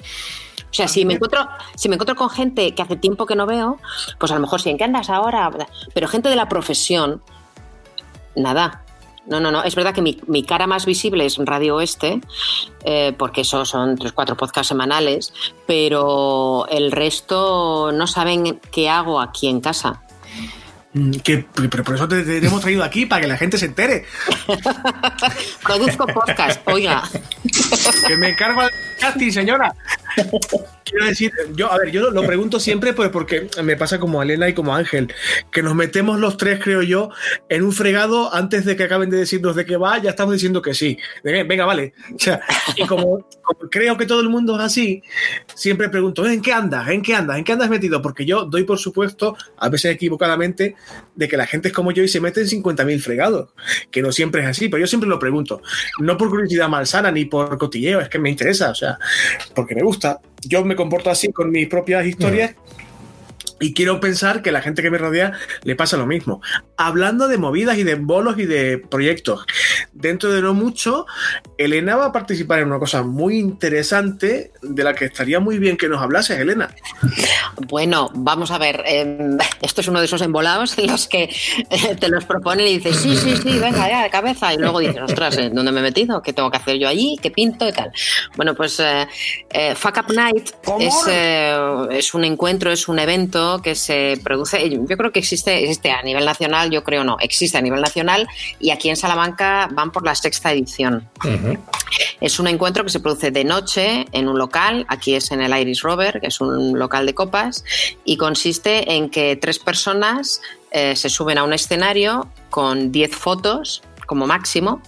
O sea, si me encuentro con gente que hace tiempo que no veo, pues a lo mejor sí, ¿en qué andas ahora? Pero gente de la profesión, nada. No. Es verdad que mi cara más visible es Radio Oeste, porque esos son 3-4 podcasts semanales, pero el resto no saben qué hago aquí en casa. Pero por eso te hemos traído aquí, para que la gente se entere. Produzco podcast, oiga. Que me encargo del casting, señora. Quiero decir, yo lo pregunto siempre, pues porque me pasa como a Elena y como a Ángel, que nos metemos los tres, creo yo, en un fregado antes de que acaben de decirnos de qué va, ya estamos diciendo que sí. Venga, vale. O sea, y como creo que todo el mundo es así, siempre pregunto, ¿en qué andas metido? Porque yo doy por supuesto, a veces equivocadamente, de que la gente es como yo y se mete en 50.000 fregados, que no siempre es así, pero yo siempre lo pregunto, no por curiosidad malsana ni por cotilleo, es que me interesa, o sea, porque me gusta. Yo me comporto así con mis propias historias y quiero pensar que la gente que me rodea le pasa lo mismo. Hablando de movidas y de bolos y de proyectos, dentro de no mucho, Elena va a participar en una cosa muy interesante de la que estaría muy bien que nos hablases, Elena. Bueno, vamos a ver, esto es uno de esos embolados en los que te los proponen y dices, sí, venga, ya, de cabeza, y luego dices, ostras, ¿dónde me he metido? ¿Qué tengo que hacer yo allí? ¿Qué pinto? Y tal. Bueno, pues Fuck Up Night es un encuentro, es un evento que se produce, yo creo que existe a nivel nacional, yo creo no, existe a nivel nacional, y aquí en Salamanca van por la 6ª edición. Uh-huh. Es un encuentro que se produce de noche en un local, aquí es en el Irish Rover, que es un local de copas, y consiste en que 3 personas se suben a un escenario con 10 fotos como máximo,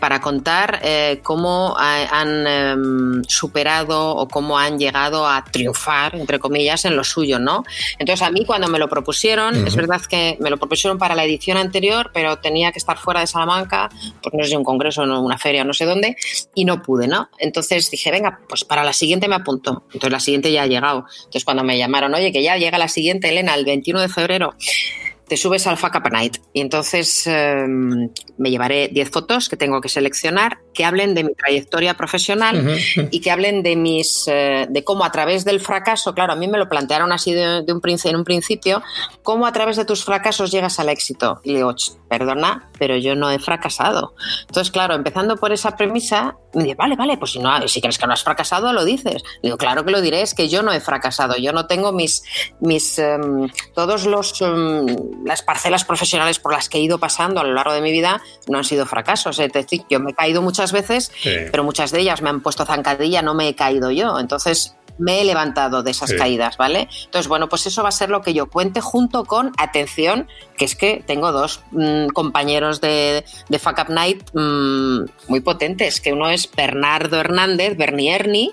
para contar cómo han superado o cómo han llegado a triunfar, entre comillas, en lo suyo, ¿no? Entonces, a mí cuando me lo propusieron, es verdad que me lo propusieron para la edición anterior, pero tenía que estar fuera de Salamanca, pues no sé si un congreso, no, una feria, no sé dónde, y no pude, ¿no? Entonces dije, venga, pues para la siguiente me apunto. Entonces, la siguiente ya ha llegado. Entonces, cuando me llamaron, oye, que ya llega la siguiente, Elena, el 21 de febrero, te subes al Fuck Up Night, y entonces me llevaré 10 fotos que tengo que seleccionar, que hablen de mi trayectoria profesional y que hablen de de cómo a través del fracaso, claro, a mí me lo plantearon así en un principio, cómo a través de tus fracasos llegas al éxito. Y digo, perdona, pero yo no he fracasado. Entonces, claro, empezando por esa premisa, me dice, vale, pues si crees que no has fracasado, lo dices. Le digo, claro que lo diré, es que yo no he fracasado, yo no tengo las parcelas profesionales por las que he ido pasando a lo largo de mi vida no han sido fracasos. Es decir, yo me he caído muchas veces, pero muchas de ellas me han puesto zancadilla, no me he caído yo. Entonces, me he levantado de esas caídas, ¿vale? Entonces, bueno, pues eso va a ser lo que yo cuente junto con, atención, que es que tengo dos compañeros de Fuck Up Night muy potentes, que uno es Bernardo Hernández, Bernierni,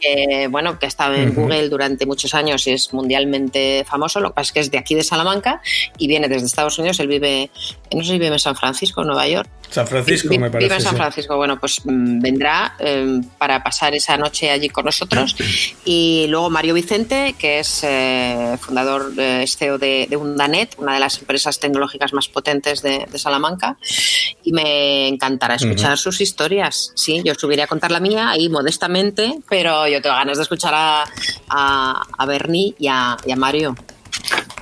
que ha estado en Google durante muchos años y es mundialmente famoso. Lo que pasa es que es de aquí de Salamanca y viene desde Estados Unidos. Él vive, no sé si vive en San Francisco, Nueva York. San Francisco, me parece. Vive en San Francisco. Bueno, pues vendrá para pasar esa noche allí con nosotros. Y luego Mario Vicente, que es fundador, CEO de Undanet, una de las empresas tecnológicas más potentes de Salamanca. Y me encantará escuchar sus historias. Sí, yo subiré a contar la mía ahí modestamente, pero yo tengo ganas de escuchar a Berni y a Mario.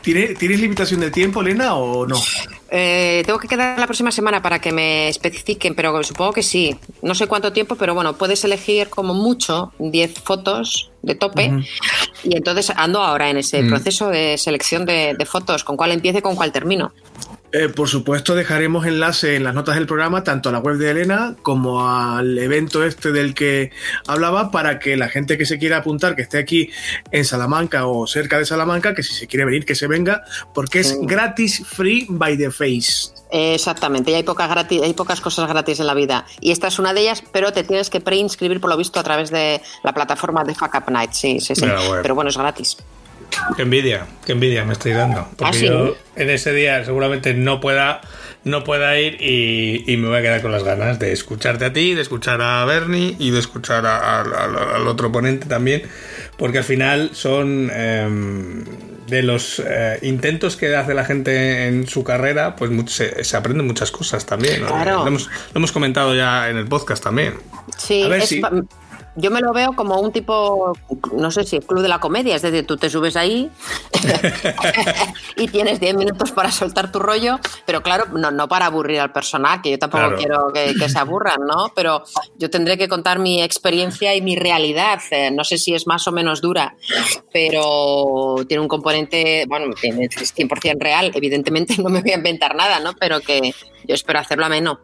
¿Tienes limitación de tiempo, Elena, o no? Tengo que quedar la próxima semana para que me especifiquen, pero supongo que sí. No sé cuánto tiempo, pero bueno, puedes elegir como mucho 10 fotos de tope y entonces ando ahora en ese proceso de selección de fotos, con cuál empiece, con cuál termino. Por supuesto, dejaremos enlace en las notas del programa, tanto a la web de Elena como al evento este del que hablaba, para que la gente que se quiera apuntar, que esté aquí en Salamanca o cerca de Salamanca, que si se quiere venir, que se venga, porque es gratis, free by the face. Exactamente, y hay pocas cosas gratis en la vida, y esta es una de ellas, pero te tienes que preinscribir, por lo visto, a través de la plataforma de Fuck Up Night. Sí, pero bueno, es gratis. Qué envidia me estoy dando, porque yo en ese día seguramente no pueda ir y me voy a quedar con las ganas de escucharte a ti, de escuchar a Bernie y de escuchar al otro ponente también, porque al final son de los intentos que hace la gente en su carrera, pues se aprenden muchas cosas también, ¿no? Claro. Lo hemos comentado ya en el podcast también. Sí, a ver si... Yo me lo veo como un tipo, no sé si el club de la comedia, es decir, tú te subes ahí y tienes 10 minutos para soltar tu rollo, pero claro, no para aburrir al personaje, yo tampoco quiero que se aburran, ¿no? Pero yo tendré que contar mi experiencia y mi realidad, no sé si es más o menos dura, pero tiene un componente, bueno, es 100% real, evidentemente no me voy a inventar nada, ¿no? Pero que yo espero hacerlo ameno.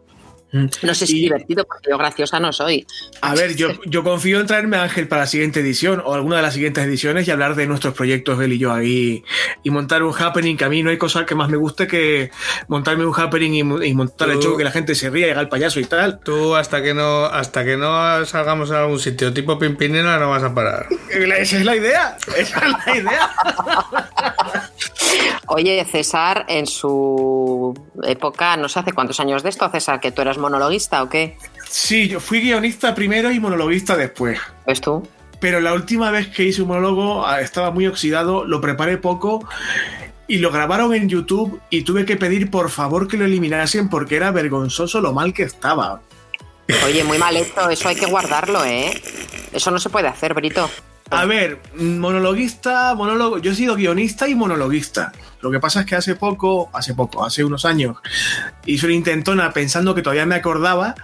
No sé si es divertido, porque yo graciosa no soy. A ver, yo confío en traerme a Ángel para la siguiente edición o alguna de las siguientes ediciones y hablar de nuestros proyectos él y yo ahí y montar un happening, que a mí no hay cosa que más me guste que montarme un happening y montar el show, que la gente se ría, llega el payaso y tal. Tú hasta que no salgamos a algún sitio tipo Pimpinela no vas a parar. Esa es la idea. Oye, César, en su época, no sé hace cuántos años de esto, César, que tú eras monologuista o qué. Sí, yo fui guionista primero y monologuista después. ¿Ves tú? Pero la última vez que hice un monólogo estaba muy oxidado, lo preparé poco y lo grabaron en YouTube y tuve que pedir por favor que lo eliminasen porque era vergonzoso lo mal que estaba. Oye, muy mal esto, eso hay que guardarlo, ¿eh? Eso no se puede hacer, Brito. A ver, monólogo, yo he sido guionista y monologuista. Lo que pasa es que hace unos años, hice una intentona pensando que todavía me acordaba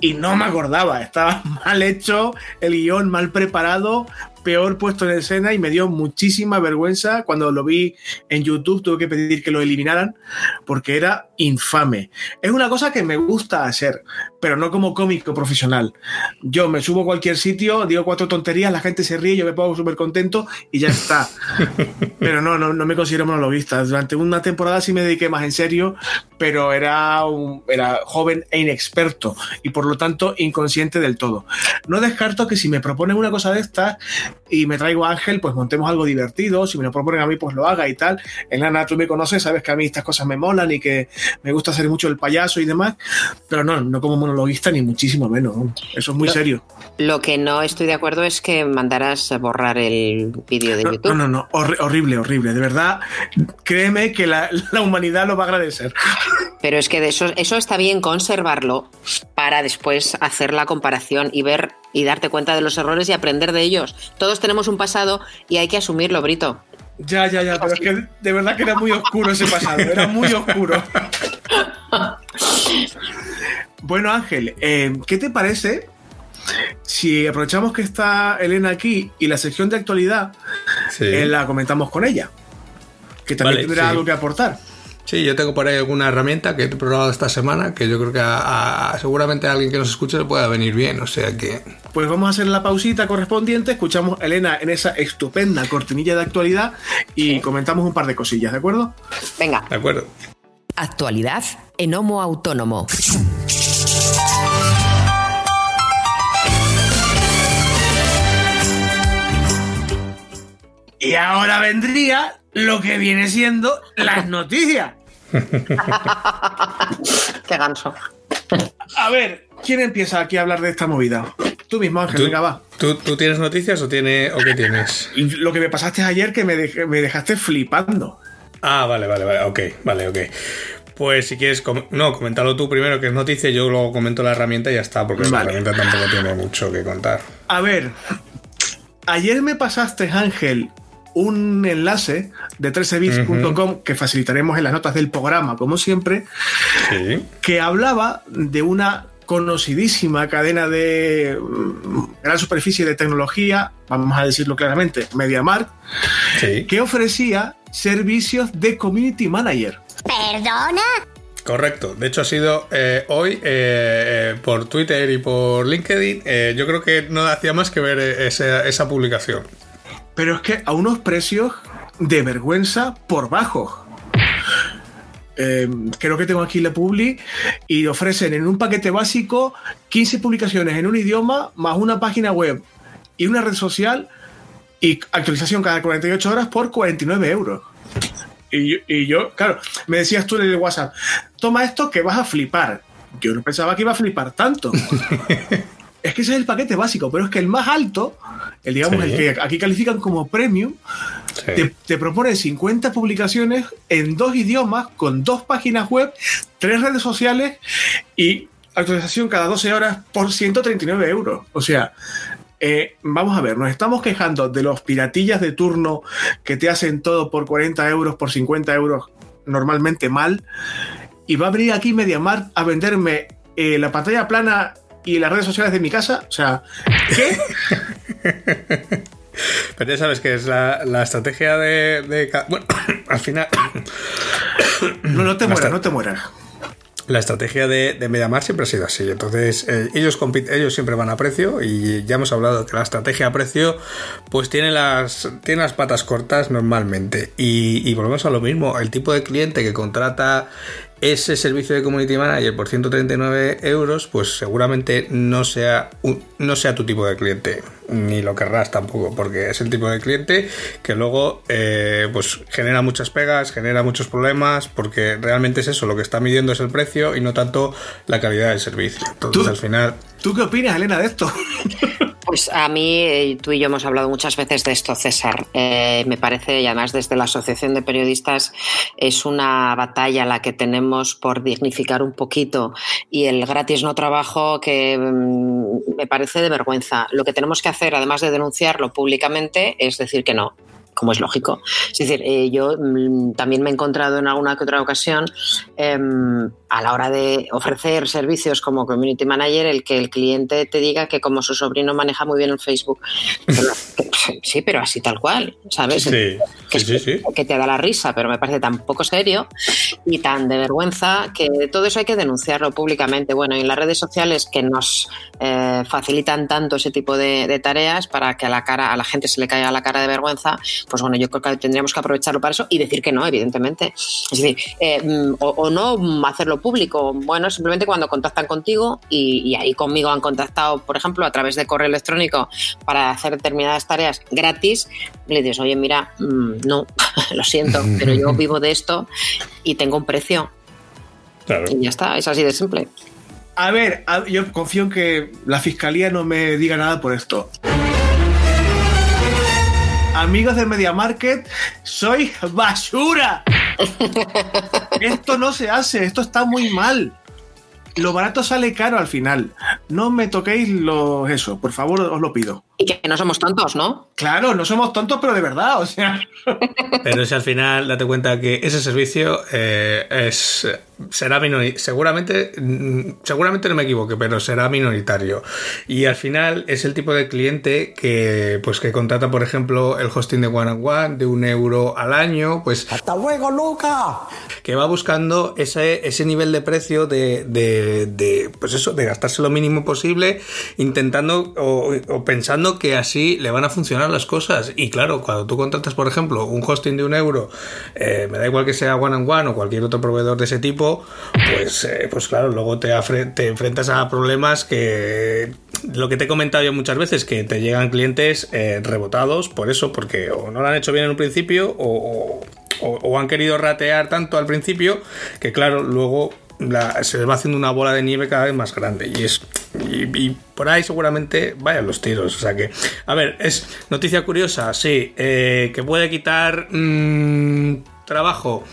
y no me acordaba. Estaba mal hecho, el guión mal preparado, peor puesto en escena y me dio muchísima vergüenza. Cuando lo vi en YouTube tuve que pedir que lo eliminaran porque era infame. Es una cosa que me gusta hacer, pero no como cómico profesional. Yo me subo a cualquier sitio, digo 4 tonterías, la gente se ríe, yo me pongo súper contento y ya está. Pero no me considero monologuista. Durante una temporada sí me dediqué más en serio, pero era joven e inexperto y por lo tanto inconsciente del todo. No descarto que si me proponen una cosa de estas y me traigo a Ángel, pues montemos algo divertido. Si me lo proponen a mí, pues lo haga y tal. Elena, tú me conoces, sabes que a mí estas cosas me molan y que me gusta hacer mucho el payaso y demás, pero no como monologuista ni muchísimo menos. Eso es muy serio. Lo que no estoy de acuerdo es que mandaras a borrar el vídeo de YouTube. No, horrible, de verdad, créeme que la humanidad lo va a agradecer. Pero es que de eso está bien conservarlo para después hacer la comparación y ver y darte cuenta de los errores y aprender de ellos. Todos tenemos un pasado y hay que asumirlo, Brito. Ya, pero es que de verdad que era muy oscuro ese pasado, era muy oscuro. Bueno, Ángel, ¿qué te parece si aprovechamos que está Elena aquí y la sección de actualidad la comentamos con ella? Que también tendrá algo que aportar. Sí, yo tengo por ahí alguna herramienta que he probado esta semana que yo creo que seguramente a alguien que nos escuche le pueda venir bien, o sea que... pues vamos a hacer la pausita correspondiente, escuchamos a Elena en esa estupenda cortinilla de actualidad y comentamos un par de cosillas, ¿de acuerdo? Venga. De acuerdo. Actualidad en Homo Autónomo. Y ahora vendría lo que viene siendo las noticias. Qué ganso. A ver, ¿quién empieza aquí a hablar de esta movida? Tú mismo, Ángel, venga, va. ¿Tú tienes noticias o qué tienes? Lo que me pasaste ayer que me dejaste flipando. Ah, vale, ok. Pues si quieres... coméntalo tú primero, que es noticia, y yo luego comento la herramienta y ya está, porque la herramienta tampoco tiene mucho que contar. A ver, ayer me pasaste, Ángel, un enlace de 13bits.com que facilitaremos en las notas del programa, como siempre, que hablaba de una conocidísima cadena de gran superficie de tecnología, vamos a decirlo claramente, MediaMarkt, que ofrecía servicios de community manager. ¿Perdona? Correcto, de hecho ha sido hoy por Twitter y por LinkedIn, yo creo que no hacía más que ver esa publicación. Pero es que a unos precios de vergüenza por bajos. Creo que tengo aquí la publi y ofrecen en un paquete básico 15 publicaciones en un idioma, más una página web y una red social y actualización cada 48 horas por 49€. Y yo, claro, me decías tú en el WhatsApp, toma esto que vas a flipar. Yo no pensaba que iba a flipar tanto. Es que ese es el paquete básico, pero es que el más alto, el que aquí califican como premium, te propone 50 publicaciones en 2 idiomas, con 2 páginas web, 3 redes sociales y actualización cada 12 horas por 139€. O sea, vamos a ver, nos estamos quejando de los piratillas de turno que te hacen todo por 40€, por 50€, normalmente mal, y va a venir aquí MediaMarkt a venderme la pantalla plana y las redes sociales de mi casa, o sea, ¿qué? Pero ya sabes que es la estrategia de bueno, al final... No te mueras. La estrategia de MediaMarkt siempre ha sido así. Entonces, ellos siempre van a precio, y ya hemos hablado que la estrategia a precio pues tiene las patas cortas normalmente. Y volvemos a lo mismo. El tipo de cliente que contrata ese servicio de community manager por 139€, pues seguramente no sea tu tipo de cliente. Ni lo querrás tampoco, porque es el tipo de cliente que luego pues genera muchas pegas, genera muchos problemas, porque realmente es eso, lo que está midiendo es el precio y no tanto la calidad del servicio. Entonces, al final... ¿Tú qué opinas, Elena, de esto? Pues a mí, tú y yo hemos hablado muchas veces de esto, César. Me parece, y además desde la Asociación de Periodistas, es una batalla la que tenemos por dignificar un poquito, y el gratis no trabajo que me parece de vergüenza. Lo que tenemos que hacer, además de denunciarlo públicamente, es decir que no, como es lógico. Es decir, yo también me he encontrado en alguna que otra ocasión a la hora de ofrecer servicios como community manager, el que el cliente te diga que como su sobrino maneja muy bien el Facebook. Sí, pero así tal cual, ¿sabes? Sí. Que te da la risa, pero me parece tan poco serio y tan de vergüenza que todo eso hay que denunciarlo públicamente. Bueno, y en las redes sociales que nos facilitan tanto ese tipo de tareas para que a la gente se le caiga la cara de vergüenza, pues bueno, yo creo que tendríamos que aprovecharlo para eso y decir que no, evidentemente. Es decir, o no hacerlo público. Bueno, simplemente cuando contactan contigo, y ahí conmigo han contactado, por ejemplo, a través de correo electrónico para hacer determinadas tareas gratis, le dices, oye, mira, no, lo siento, pero yo vivo de esto y tengo un precio. Claro. Y ya está, es así de simple. A ver, yo confío en que la fiscalía no me diga nada por esto. Amigos de MediaMarkt, sois basura. Esto no se hace, esto está muy mal. Lo barato sale caro al final. No me toquéis eso, por favor, os lo pido. Y que no somos tontos, ¿no? Claro, no somos tontos, pero de verdad, o sea. Pero si al final, date cuenta que ese servicio es será minoritario, seguramente no me equivoque, pero será minoritario. Y al final es el tipo de cliente que pues que contrata, por ejemplo, el hosting de 1&1 de 1 euro al año, pues ¡hasta luego, Luca! Que va buscando ese nivel de precio de pues eso, de gastarse lo mínimo posible, intentando o pensando que así le van a funcionar las cosas. Y claro, cuando tú contratas, por ejemplo, un hosting de 1 euro, me da igual que sea 1&1 o cualquier otro proveedor de ese tipo, pues claro, luego te enfrentas a problemas que lo que te he comentado yo muchas veces, que te llegan clientes rebotados por eso, porque o no lo han hecho bien en un principio o han querido ratear tanto al principio que claro, luego se les va haciendo una bola de nieve cada vez más grande y por ahí seguramente vayan los tiros. O sea que, a ver, es noticia curiosa, sí, que puede quitar trabajo.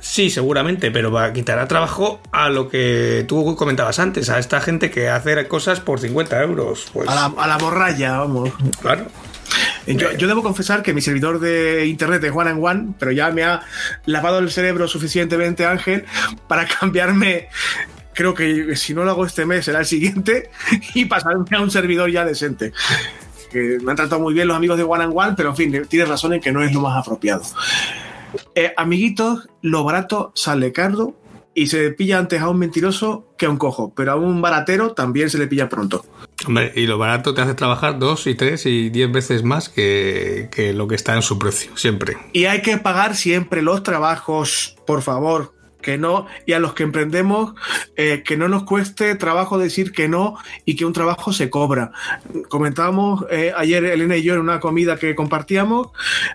Sí, seguramente, pero quitará trabajo a lo que tú comentabas antes, a esta gente que hace cosas por 50 euros. Pues. A la borralla, vamos. Claro. Yo debo confesar que mi servidor de internet es 1&1, pero ya me ha lavado el cerebro suficientemente, Ángel, para cambiarme. Creo que si no lo hago este mes, será el siguiente, y pasarme a un servidor ya decente. Que me han tratado muy bien los amigos de 1&1, pero en fin, tienes razón en que no es lo más apropiado. Amiguitos, lo barato sale caro y se pilla antes a un mentiroso que a un cojo, pero a un baratero también se le pilla pronto. Hombre, y lo barato te hace trabajar 2 y 3 y 10 veces más que lo que está en su precio, siempre. Y hay que pagar siempre los trabajos, por favor, que no, y a los que emprendemos, que no nos cueste trabajo decir que no y que un trabajo se cobra. Comentábamos ayer Elena y yo en una comida que compartíamos,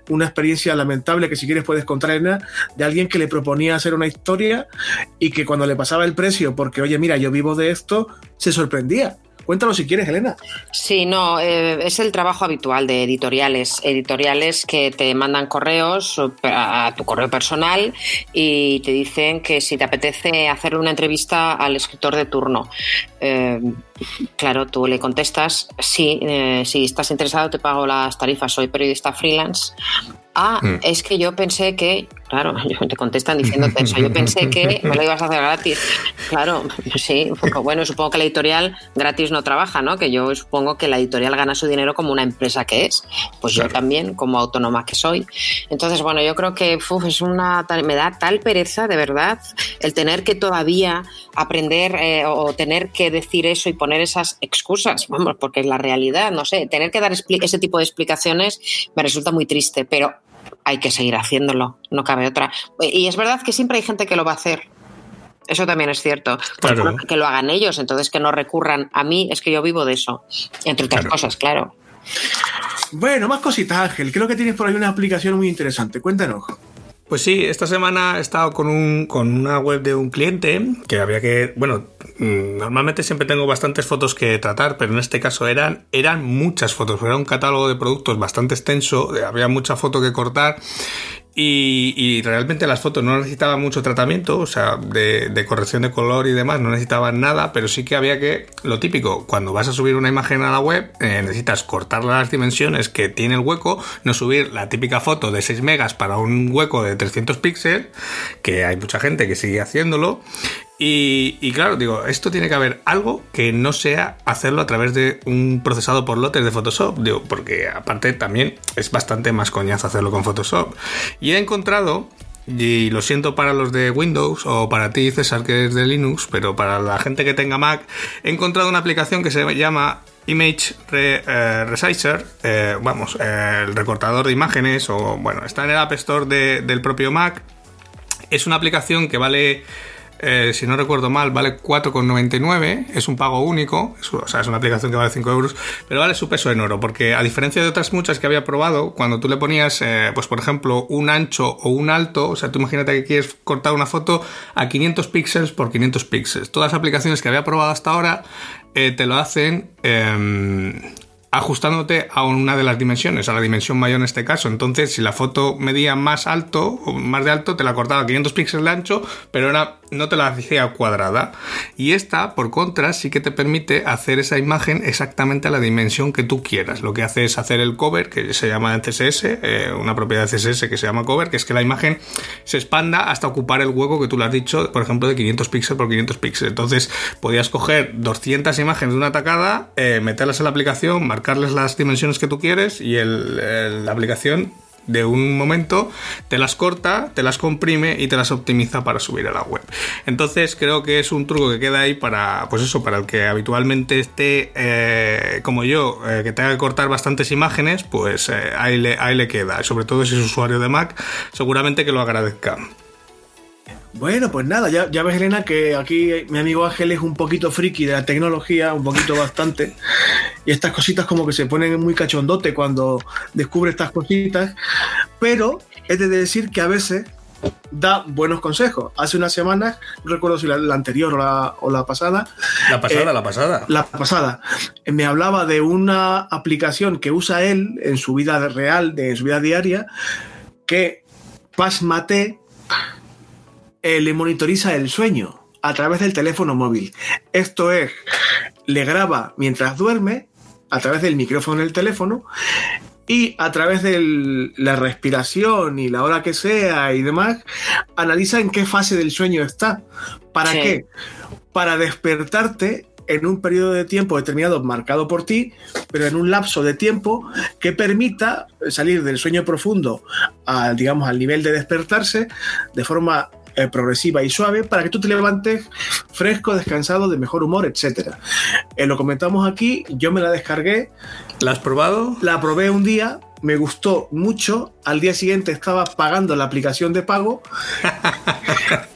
una experiencia lamentable que si quieres puedes contar, Elena, de alguien que le proponía hacer una historia y que cuando le pasaba el precio, porque oye, mira, yo vivo de esto, se sorprendía. Cuéntalo si quieres, Elena. Sí, no, es el trabajo habitual de editoriales que te mandan correos a tu correo personal y te dicen que si te apetece hacerle una entrevista al escritor de turno. Claro, tú le contestas, sí, si estás interesado te pago las tarifas, soy periodista freelance. Ah, es que yo pensé que... Claro, te contestan diciéndote eso. Yo pensé que me lo ibas a hacer gratis. Claro, sí, bueno, supongo que la editorial gratis no trabaja, ¿no? Que yo supongo que la editorial gana su dinero como una empresa que es. Pues claro. Yo también, como autónoma que soy. Entonces, bueno, yo creo que me da tal pereza, de verdad, el tener que todavía aprender o tener que decir eso y poner esas excusas, vamos, porque es la realidad, no sé, tener que dar ese tipo de explicaciones me resulta muy triste, pero hay que seguir haciéndolo, no cabe otra. Y es verdad que siempre hay gente que lo va a hacer. Eso también es cierto. Claro. Bueno, que lo hagan ellos, entonces que no recurran a mí, es que yo vivo de eso. Entre otras cosas, claro. Bueno, más cositas, Ángel. Creo que tienes por ahí una aplicación muy interesante. Cuéntanos. Pues sí, esta semana he estado con una web de un cliente que había que... Bueno, normalmente siempre tengo bastantes fotos que tratar, pero en este caso eran muchas fotos. Era un catálogo de productos bastante extenso, había mucha foto que cortar. Y realmente las fotos no necesitaban mucho tratamiento, o sea, de corrección de color y demás, no necesitaban nada, pero sí que había que, lo típico, cuando vas a subir una imagen a la web, necesitas cortar las dimensiones que tiene el hueco, no subir la típica foto de 6 megas para un hueco de 300 píxeles, que hay mucha gente que sigue haciéndolo. Y claro, digo, esto tiene que haber algo que no sea hacerlo a través de un procesado por lotes de Photoshop, digo, porque aparte también es bastante más coñazo hacerlo con Photoshop. Y he encontrado, y lo siento para los de Windows o para ti, César, que es de Linux, pero para la gente que tenga Mac, he encontrado una aplicación que se llama Image Resizer, el recortador de imágenes, o bueno, está en el App Store del propio Mac. Es una aplicación que vale... si no recuerdo mal, vale 4,99, es un pago único, o sea, es una aplicación que vale 5 euros, pero vale su peso en oro, porque a diferencia de otras muchas que había probado, cuando tú le ponías, pues por ejemplo, un ancho o un alto, o sea, tú imagínate que quieres cortar una foto a 500 píxeles por 500 píxeles. Todas las aplicaciones que había probado hasta ahora te lo hacen... ajustándote a una de las dimensiones, a la dimensión mayor en este caso. Entonces, si la foto medía más alto, o más de alto, te la cortaba a 500 píxeles de ancho, pero era no te la hacía cuadrada. Y esta, por contra, sí que te permite hacer esa imagen exactamente a la dimensión que tú quieras. Lo que hace es hacer el cover, que se llama CSS, una propiedad de CSS que se llama cover, que es que la imagen se expanda hasta ocupar el hueco que tú le has dicho, por ejemplo, de 500 píxeles por 500 píxeles. Entonces, podías coger 200 imágenes de una tacada, meterlas en la aplicación, marcarles las dimensiones que tú quieres y la aplicación de un momento te las corta, te las comprime y te las optimiza para subir a la web. Entonces creo que es un truco que queda ahí para, pues eso, para el que habitualmente esté como yo, que tenga que cortar bastantes imágenes, pues ahí le queda. Sobre todo si es usuario de Mac, seguramente que lo agradezca. Bueno, pues nada, ya ves, Elena, que aquí mi amigo Ángel es un poquito friki de la tecnología, un poquito bastante, y estas cositas como que se ponen muy cachondote cuando descubre estas cositas, pero he de decir que a veces da buenos consejos. Hace unas semanas, no recuerdo si la anterior o la pasada. La pasada. Me hablaba de una aplicación que usa él en su vida real, en su vida diaria, que pasmate, le monitoriza el sueño a través del teléfono móvil. Esto es, le graba mientras duerme a través del micrófono del teléfono y a través de la respiración y la hora que sea y demás, analiza en qué fase del sueño está. ¿Para qué? Para despertarte en un periodo de tiempo determinado marcado por ti, pero en un lapso de tiempo que permita salir del sueño profundo al nivel de despertarse de forma progresiva y suave, para que tú te levantes fresco, descansado, de mejor humor, etcétera. Lo comentamos aquí, yo me la descargué. ¿La has probado? La probé un día, me gustó mucho, al día siguiente estaba pagando la aplicación de pago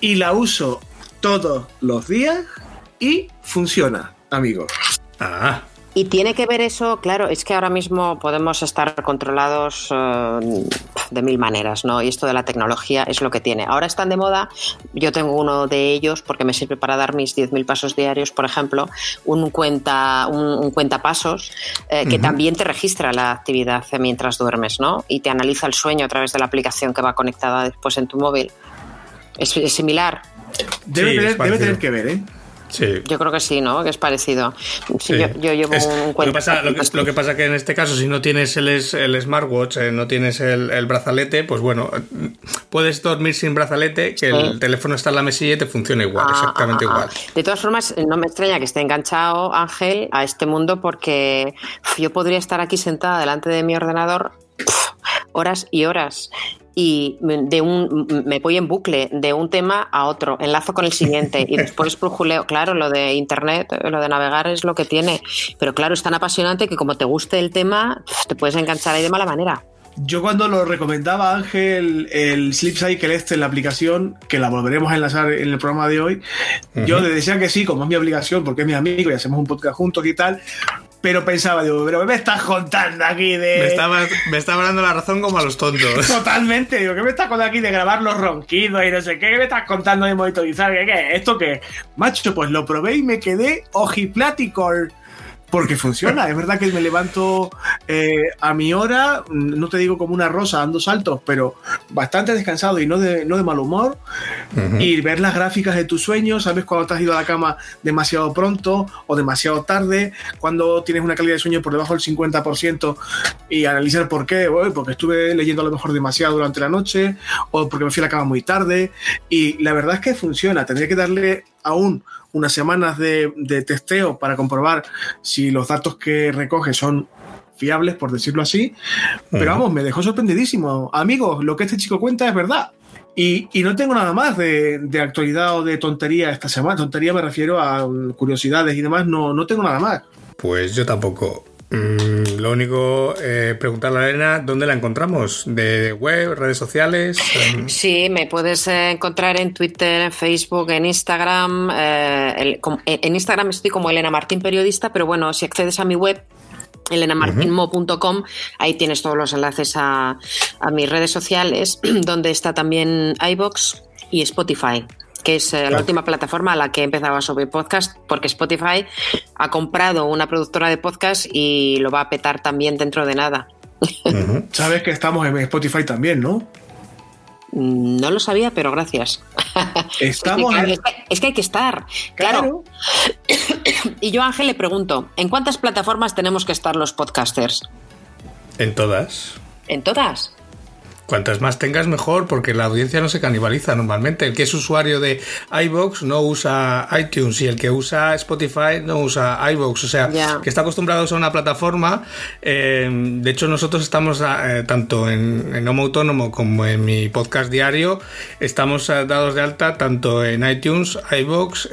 y la uso todos los días y funciona, amigos. Ah. Y tiene que ver eso, claro, es que ahora mismo podemos estar controlados de mil maneras, ¿no? Y esto de la tecnología es lo que tiene. Ahora están de moda, yo tengo uno de ellos porque me sirve para dar mis 10.000 pasos diarios, por ejemplo, un cuentapasos que también te registra la actividad mientras duermes, ¿no? Y te analiza el sueño a través de la aplicación que va conectada después en tu móvil. ¿Es similar? Debe tener que ver, ¿eh? Sí. Yo creo que sí, ¿no? Que es parecido. Sí. Yo llevo un cuento. Lo que pasa que en este caso, si no tienes el smartwatch, no tienes el brazalete, pues bueno, puedes dormir sin brazalete, que el teléfono está en la mesilla y te funciona igual, exactamente igual. De todas formas, no me extraña que esté enganchado, Ángel, a este mundo, porque yo podría estar aquí sentada delante de mi ordenador horas y horas. Y me voy en bucle de un tema a otro, enlazo con el siguiente y después brujuleo. Claro, lo de internet, lo de navegar es lo que tiene, pero claro, es tan apasionante que como te guste el tema, te puedes enganchar ahí de mala manera. Yo cuando lo recomendaba, Ángel, el Sleep Cycle en la aplicación, que la volveremos a enlazar en el programa de hoy, yo le decía que sí, como es mi obligación, porque es mi amigo y hacemos un podcast juntos y tal. Pero pensaba, digo, pero me estás contando aquí de... Me estaba dando la razón como a los tontos. Totalmente, digo, ¿qué me estás contando aquí de grabar los ronquidos y no sé qué? ¿Qué me estás contando de monitorizar? ¿Qué? ¿Esto qué? Macho, pues lo probé y me quedé ojiplático. Porque funciona, es verdad que me levanto a mi hora, no te digo como una rosa, dando saltos, pero bastante descansado y no de mal humor. Y ver las gráficas de tus sueños, sabes cuando te has ido a la cama demasiado pronto o demasiado tarde, cuando tienes una calidad de sueño por debajo del 50% y analizar por qué, porque estuve leyendo a lo mejor demasiado durante la noche o porque me fui a la cama muy tarde. Y la verdad es que funciona, tendría que darle aún unas semanas de testeo para comprobar si los datos que recoge son fiables, por decirlo así, pero vamos, me dejó sorprendidísimo. Amigos, lo que este chico cuenta es verdad. Y no tengo nada más de actualidad o de tontería esta semana. Tontería me refiero a curiosidades y demás, no tengo nada más. Pues yo tampoco. Lo único, preguntarle a Elena dónde la encontramos, de web, redes sociales. Sí, me puedes encontrar en Twitter, en Facebook, en Instagram. En Instagram estoy como Elena Martín Periodista, pero bueno, si accedes a mi web, elenamartinmo.com, ahí tienes todos los enlaces a mis redes sociales, donde está también iVoox y Spotify, que es la última plataforma a la que he empezado a subir podcast, porque Spotify ha comprado una productora de podcast y lo va a petar también dentro de nada. Sabes que estamos en Spotify también, ¿no? No lo sabía, pero gracias. Estamos claro, es que hay que estar. Claro. Y yo a Ángel le pregunto, ¿en cuántas plataformas tenemos que estar los podcasters? En todas. ¿En todas? Cuantas más tengas, mejor, porque la audiencia no se canibaliza normalmente. El que es usuario de iVoox no usa iTunes y el que usa Spotify no usa iVoox. O sea, que está acostumbrado a usar una plataforma. De hecho, nosotros estamos, tanto en Homo Autónomo como en mi podcast diario, estamos dados de alta tanto en iTunes, iVoox,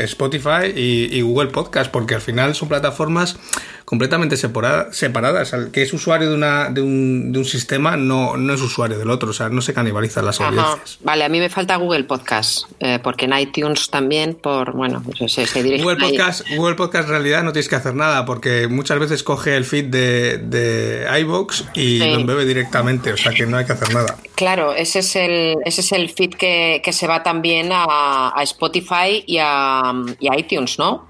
Spotify y Google Podcast, porque al final son plataformas completamente separadas. El que es usuario de un sistema no es usuario del otro, o sea, no se canibalizan las audiencias. Vale, a mí me falta Google Podcast, porque en iTunes también, se dirige Google Podcast en realidad no tienes que hacer nada, porque muchas veces coge el feed de iVoox y lo embebe directamente, o sea que no hay que hacer nada. Claro, ese es el feed que se va también a Spotify y a iTunes, ¿no?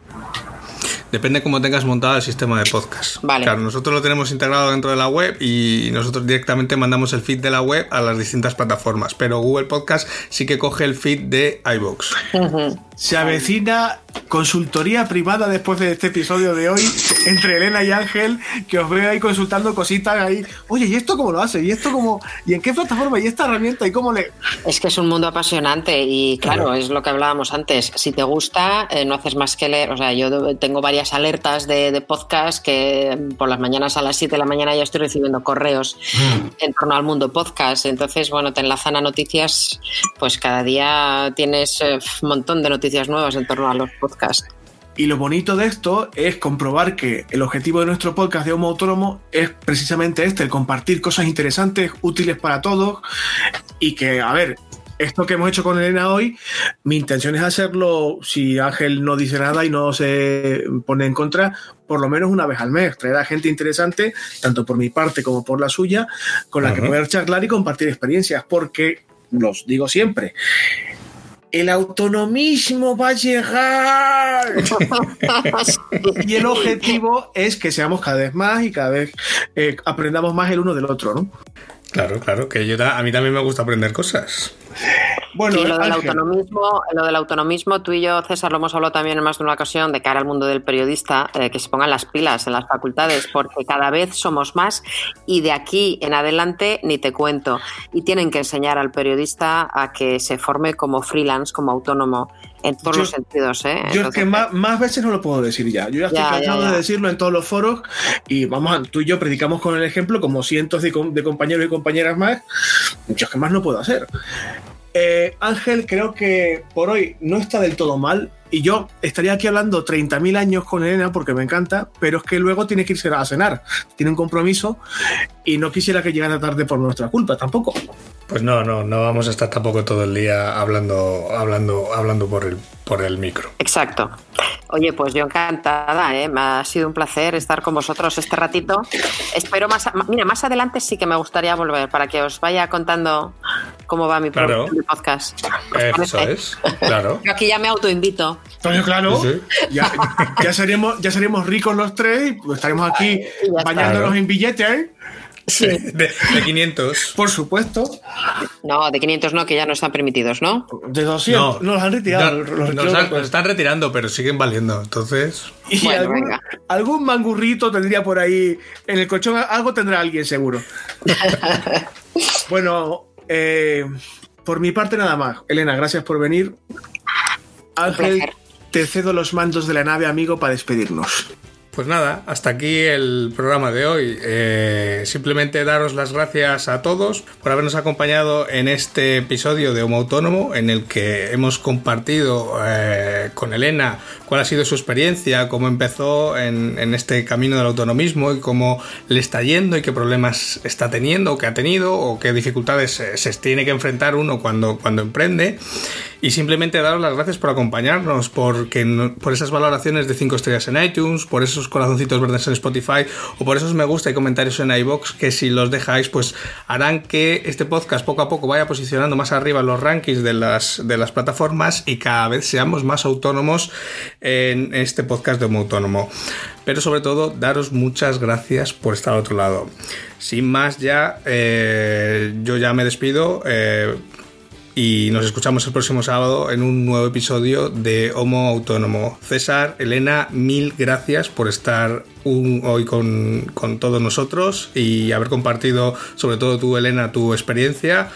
Depende cómo tengas montado el sistema de podcast. Vale. Claro, nosotros lo tenemos integrado dentro de la web y nosotros directamente mandamos el feed de la web a las distintas plataformas, pero Google Podcast sí que coge el feed de iVoox. Uh-huh. Se avecina consultoría privada después de este episodio de hoy entre Elena y Ángel, que os veo ahí consultando cositas ahí. Oye, ¿y esto cómo lo hace? ¿Y esto cómo? ¿Y en qué plataforma? ¿Y esta herramienta? ¿Y cómo le...? Es que es un mundo apasionante y claro, es lo que hablábamos antes. Si te gusta, no haces más que leer. O sea, yo tengo varias alertas de podcast que por las mañanas a las 7 de la mañana ya estoy recibiendo correos en torno al mundo podcast. Entonces, te enlazan a noticias, pues cada día tienes un montón de noticias nuevas en torno a los podcasts. Y lo bonito de esto es comprobar que el objetivo de nuestro podcast de Homo Autónomo es precisamente el compartir cosas interesantes, útiles para todos, y que, esto que hemos hecho con Elena hoy, mi intención es hacerlo, si Ángel no dice nada y no se pone en contra, por lo menos una vez al mes, traer a gente interesante, tanto por mi parte como por la suya, con la que poder charlar y compartir experiencias, porque, los digo siempre, el autonomismo va a llegar. Y el objetivo es que seamos cada vez más y cada vez aprendamos más el uno del otro, ¿no? Claro, que a mí también me gusta aprender cosas. Bueno, y lo del autonomismo, tú y yo, César, lo hemos hablado también en más de una ocasión de cara al mundo del periodista, que se pongan las pilas en las facultades, porque cada vez somos más y de aquí en adelante ni te cuento. Y tienen que enseñar al periodista a que se forme como freelance, como autónomo. En todos los sentidos, ¿eh? Yo es que más veces no lo puedo decir ya. Yo ya estoy cansado de decirlo en todos los foros y tú y yo predicamos con el ejemplo como cientos de compañeros y compañeras más. Yo es que más no puedo hacer. Ángel, creo que por hoy no está del todo mal y yo estaría aquí hablando 30.000 años con Elena porque me encanta, pero es que luego tiene que irse a cenar, tiene un compromiso y no quisiera que llegara tarde por nuestra culpa tampoco. Pues no vamos a estar tampoco todo el día hablando por el micro. Exacto. Oye, pues yo encantada, me ha sido un placer estar con vosotros este ratito. Espero más adelante sí que me gustaría volver para que os vaya contando cómo va mi podcast. Eso es, claro. Yo aquí ya me autoinvito. Claro, sí. Ya seremos ricos los tres y pues estaremos aquí bañándonos en billetes, Sí. De 500. Por supuesto. No, de 500 no, que ya no están permitidos, ¿no? De 200. No, nos han retirado. Nos están retirando, pero siguen valiendo. Entonces. Y algún mangurrito tendría por ahí en el colchón. Algo tendrá alguien, seguro. Bueno, por mi parte nada más. Elena, gracias por venir. Ángel, te cedo los mandos de la nave, amigo, para despedirnos. Pues nada, hasta aquí el programa de hoy. Simplemente daros las gracias a todos por habernos acompañado en este episodio de Homo Autónomo, en el que hemos compartido con Elena cuál ha sido su experiencia, cómo empezó en este camino del autonomismo y cómo le está yendo y qué problemas está teniendo o que ha tenido o qué dificultades se tiene que enfrentar uno cuando emprende. Y simplemente daros las gracias por acompañarnos, por esas valoraciones de 5 estrellas en iTunes, por esos corazoncitos verdes en Spotify o por esos me gusta y comentarios en iVoox, que si los dejáis pues harán que este podcast poco a poco vaya posicionando más arriba en los rankings de las plataformas y cada vez seamos más autónomos en este podcast de Homo Autónomo. Pero sobre todo, daros muchas gracias por estar al otro lado. Sin más ya, yo ya me despido. y nos escuchamos el próximo sábado en un nuevo episodio de Homo Autónomo. César, Elena, mil gracias por estar hoy con todos nosotros y haber compartido, sobre todo tú, Elena, tu experiencia.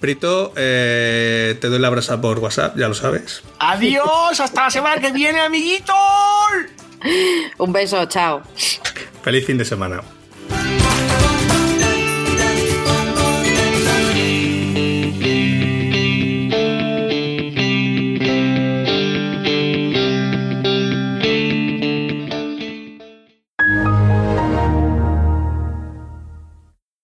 Brito, te doy la brasa por WhatsApp, ya lo sabes. ¡Adiós! ¡Hasta la semana que viene, amiguitos! Un beso, chao. Feliz fin de semana.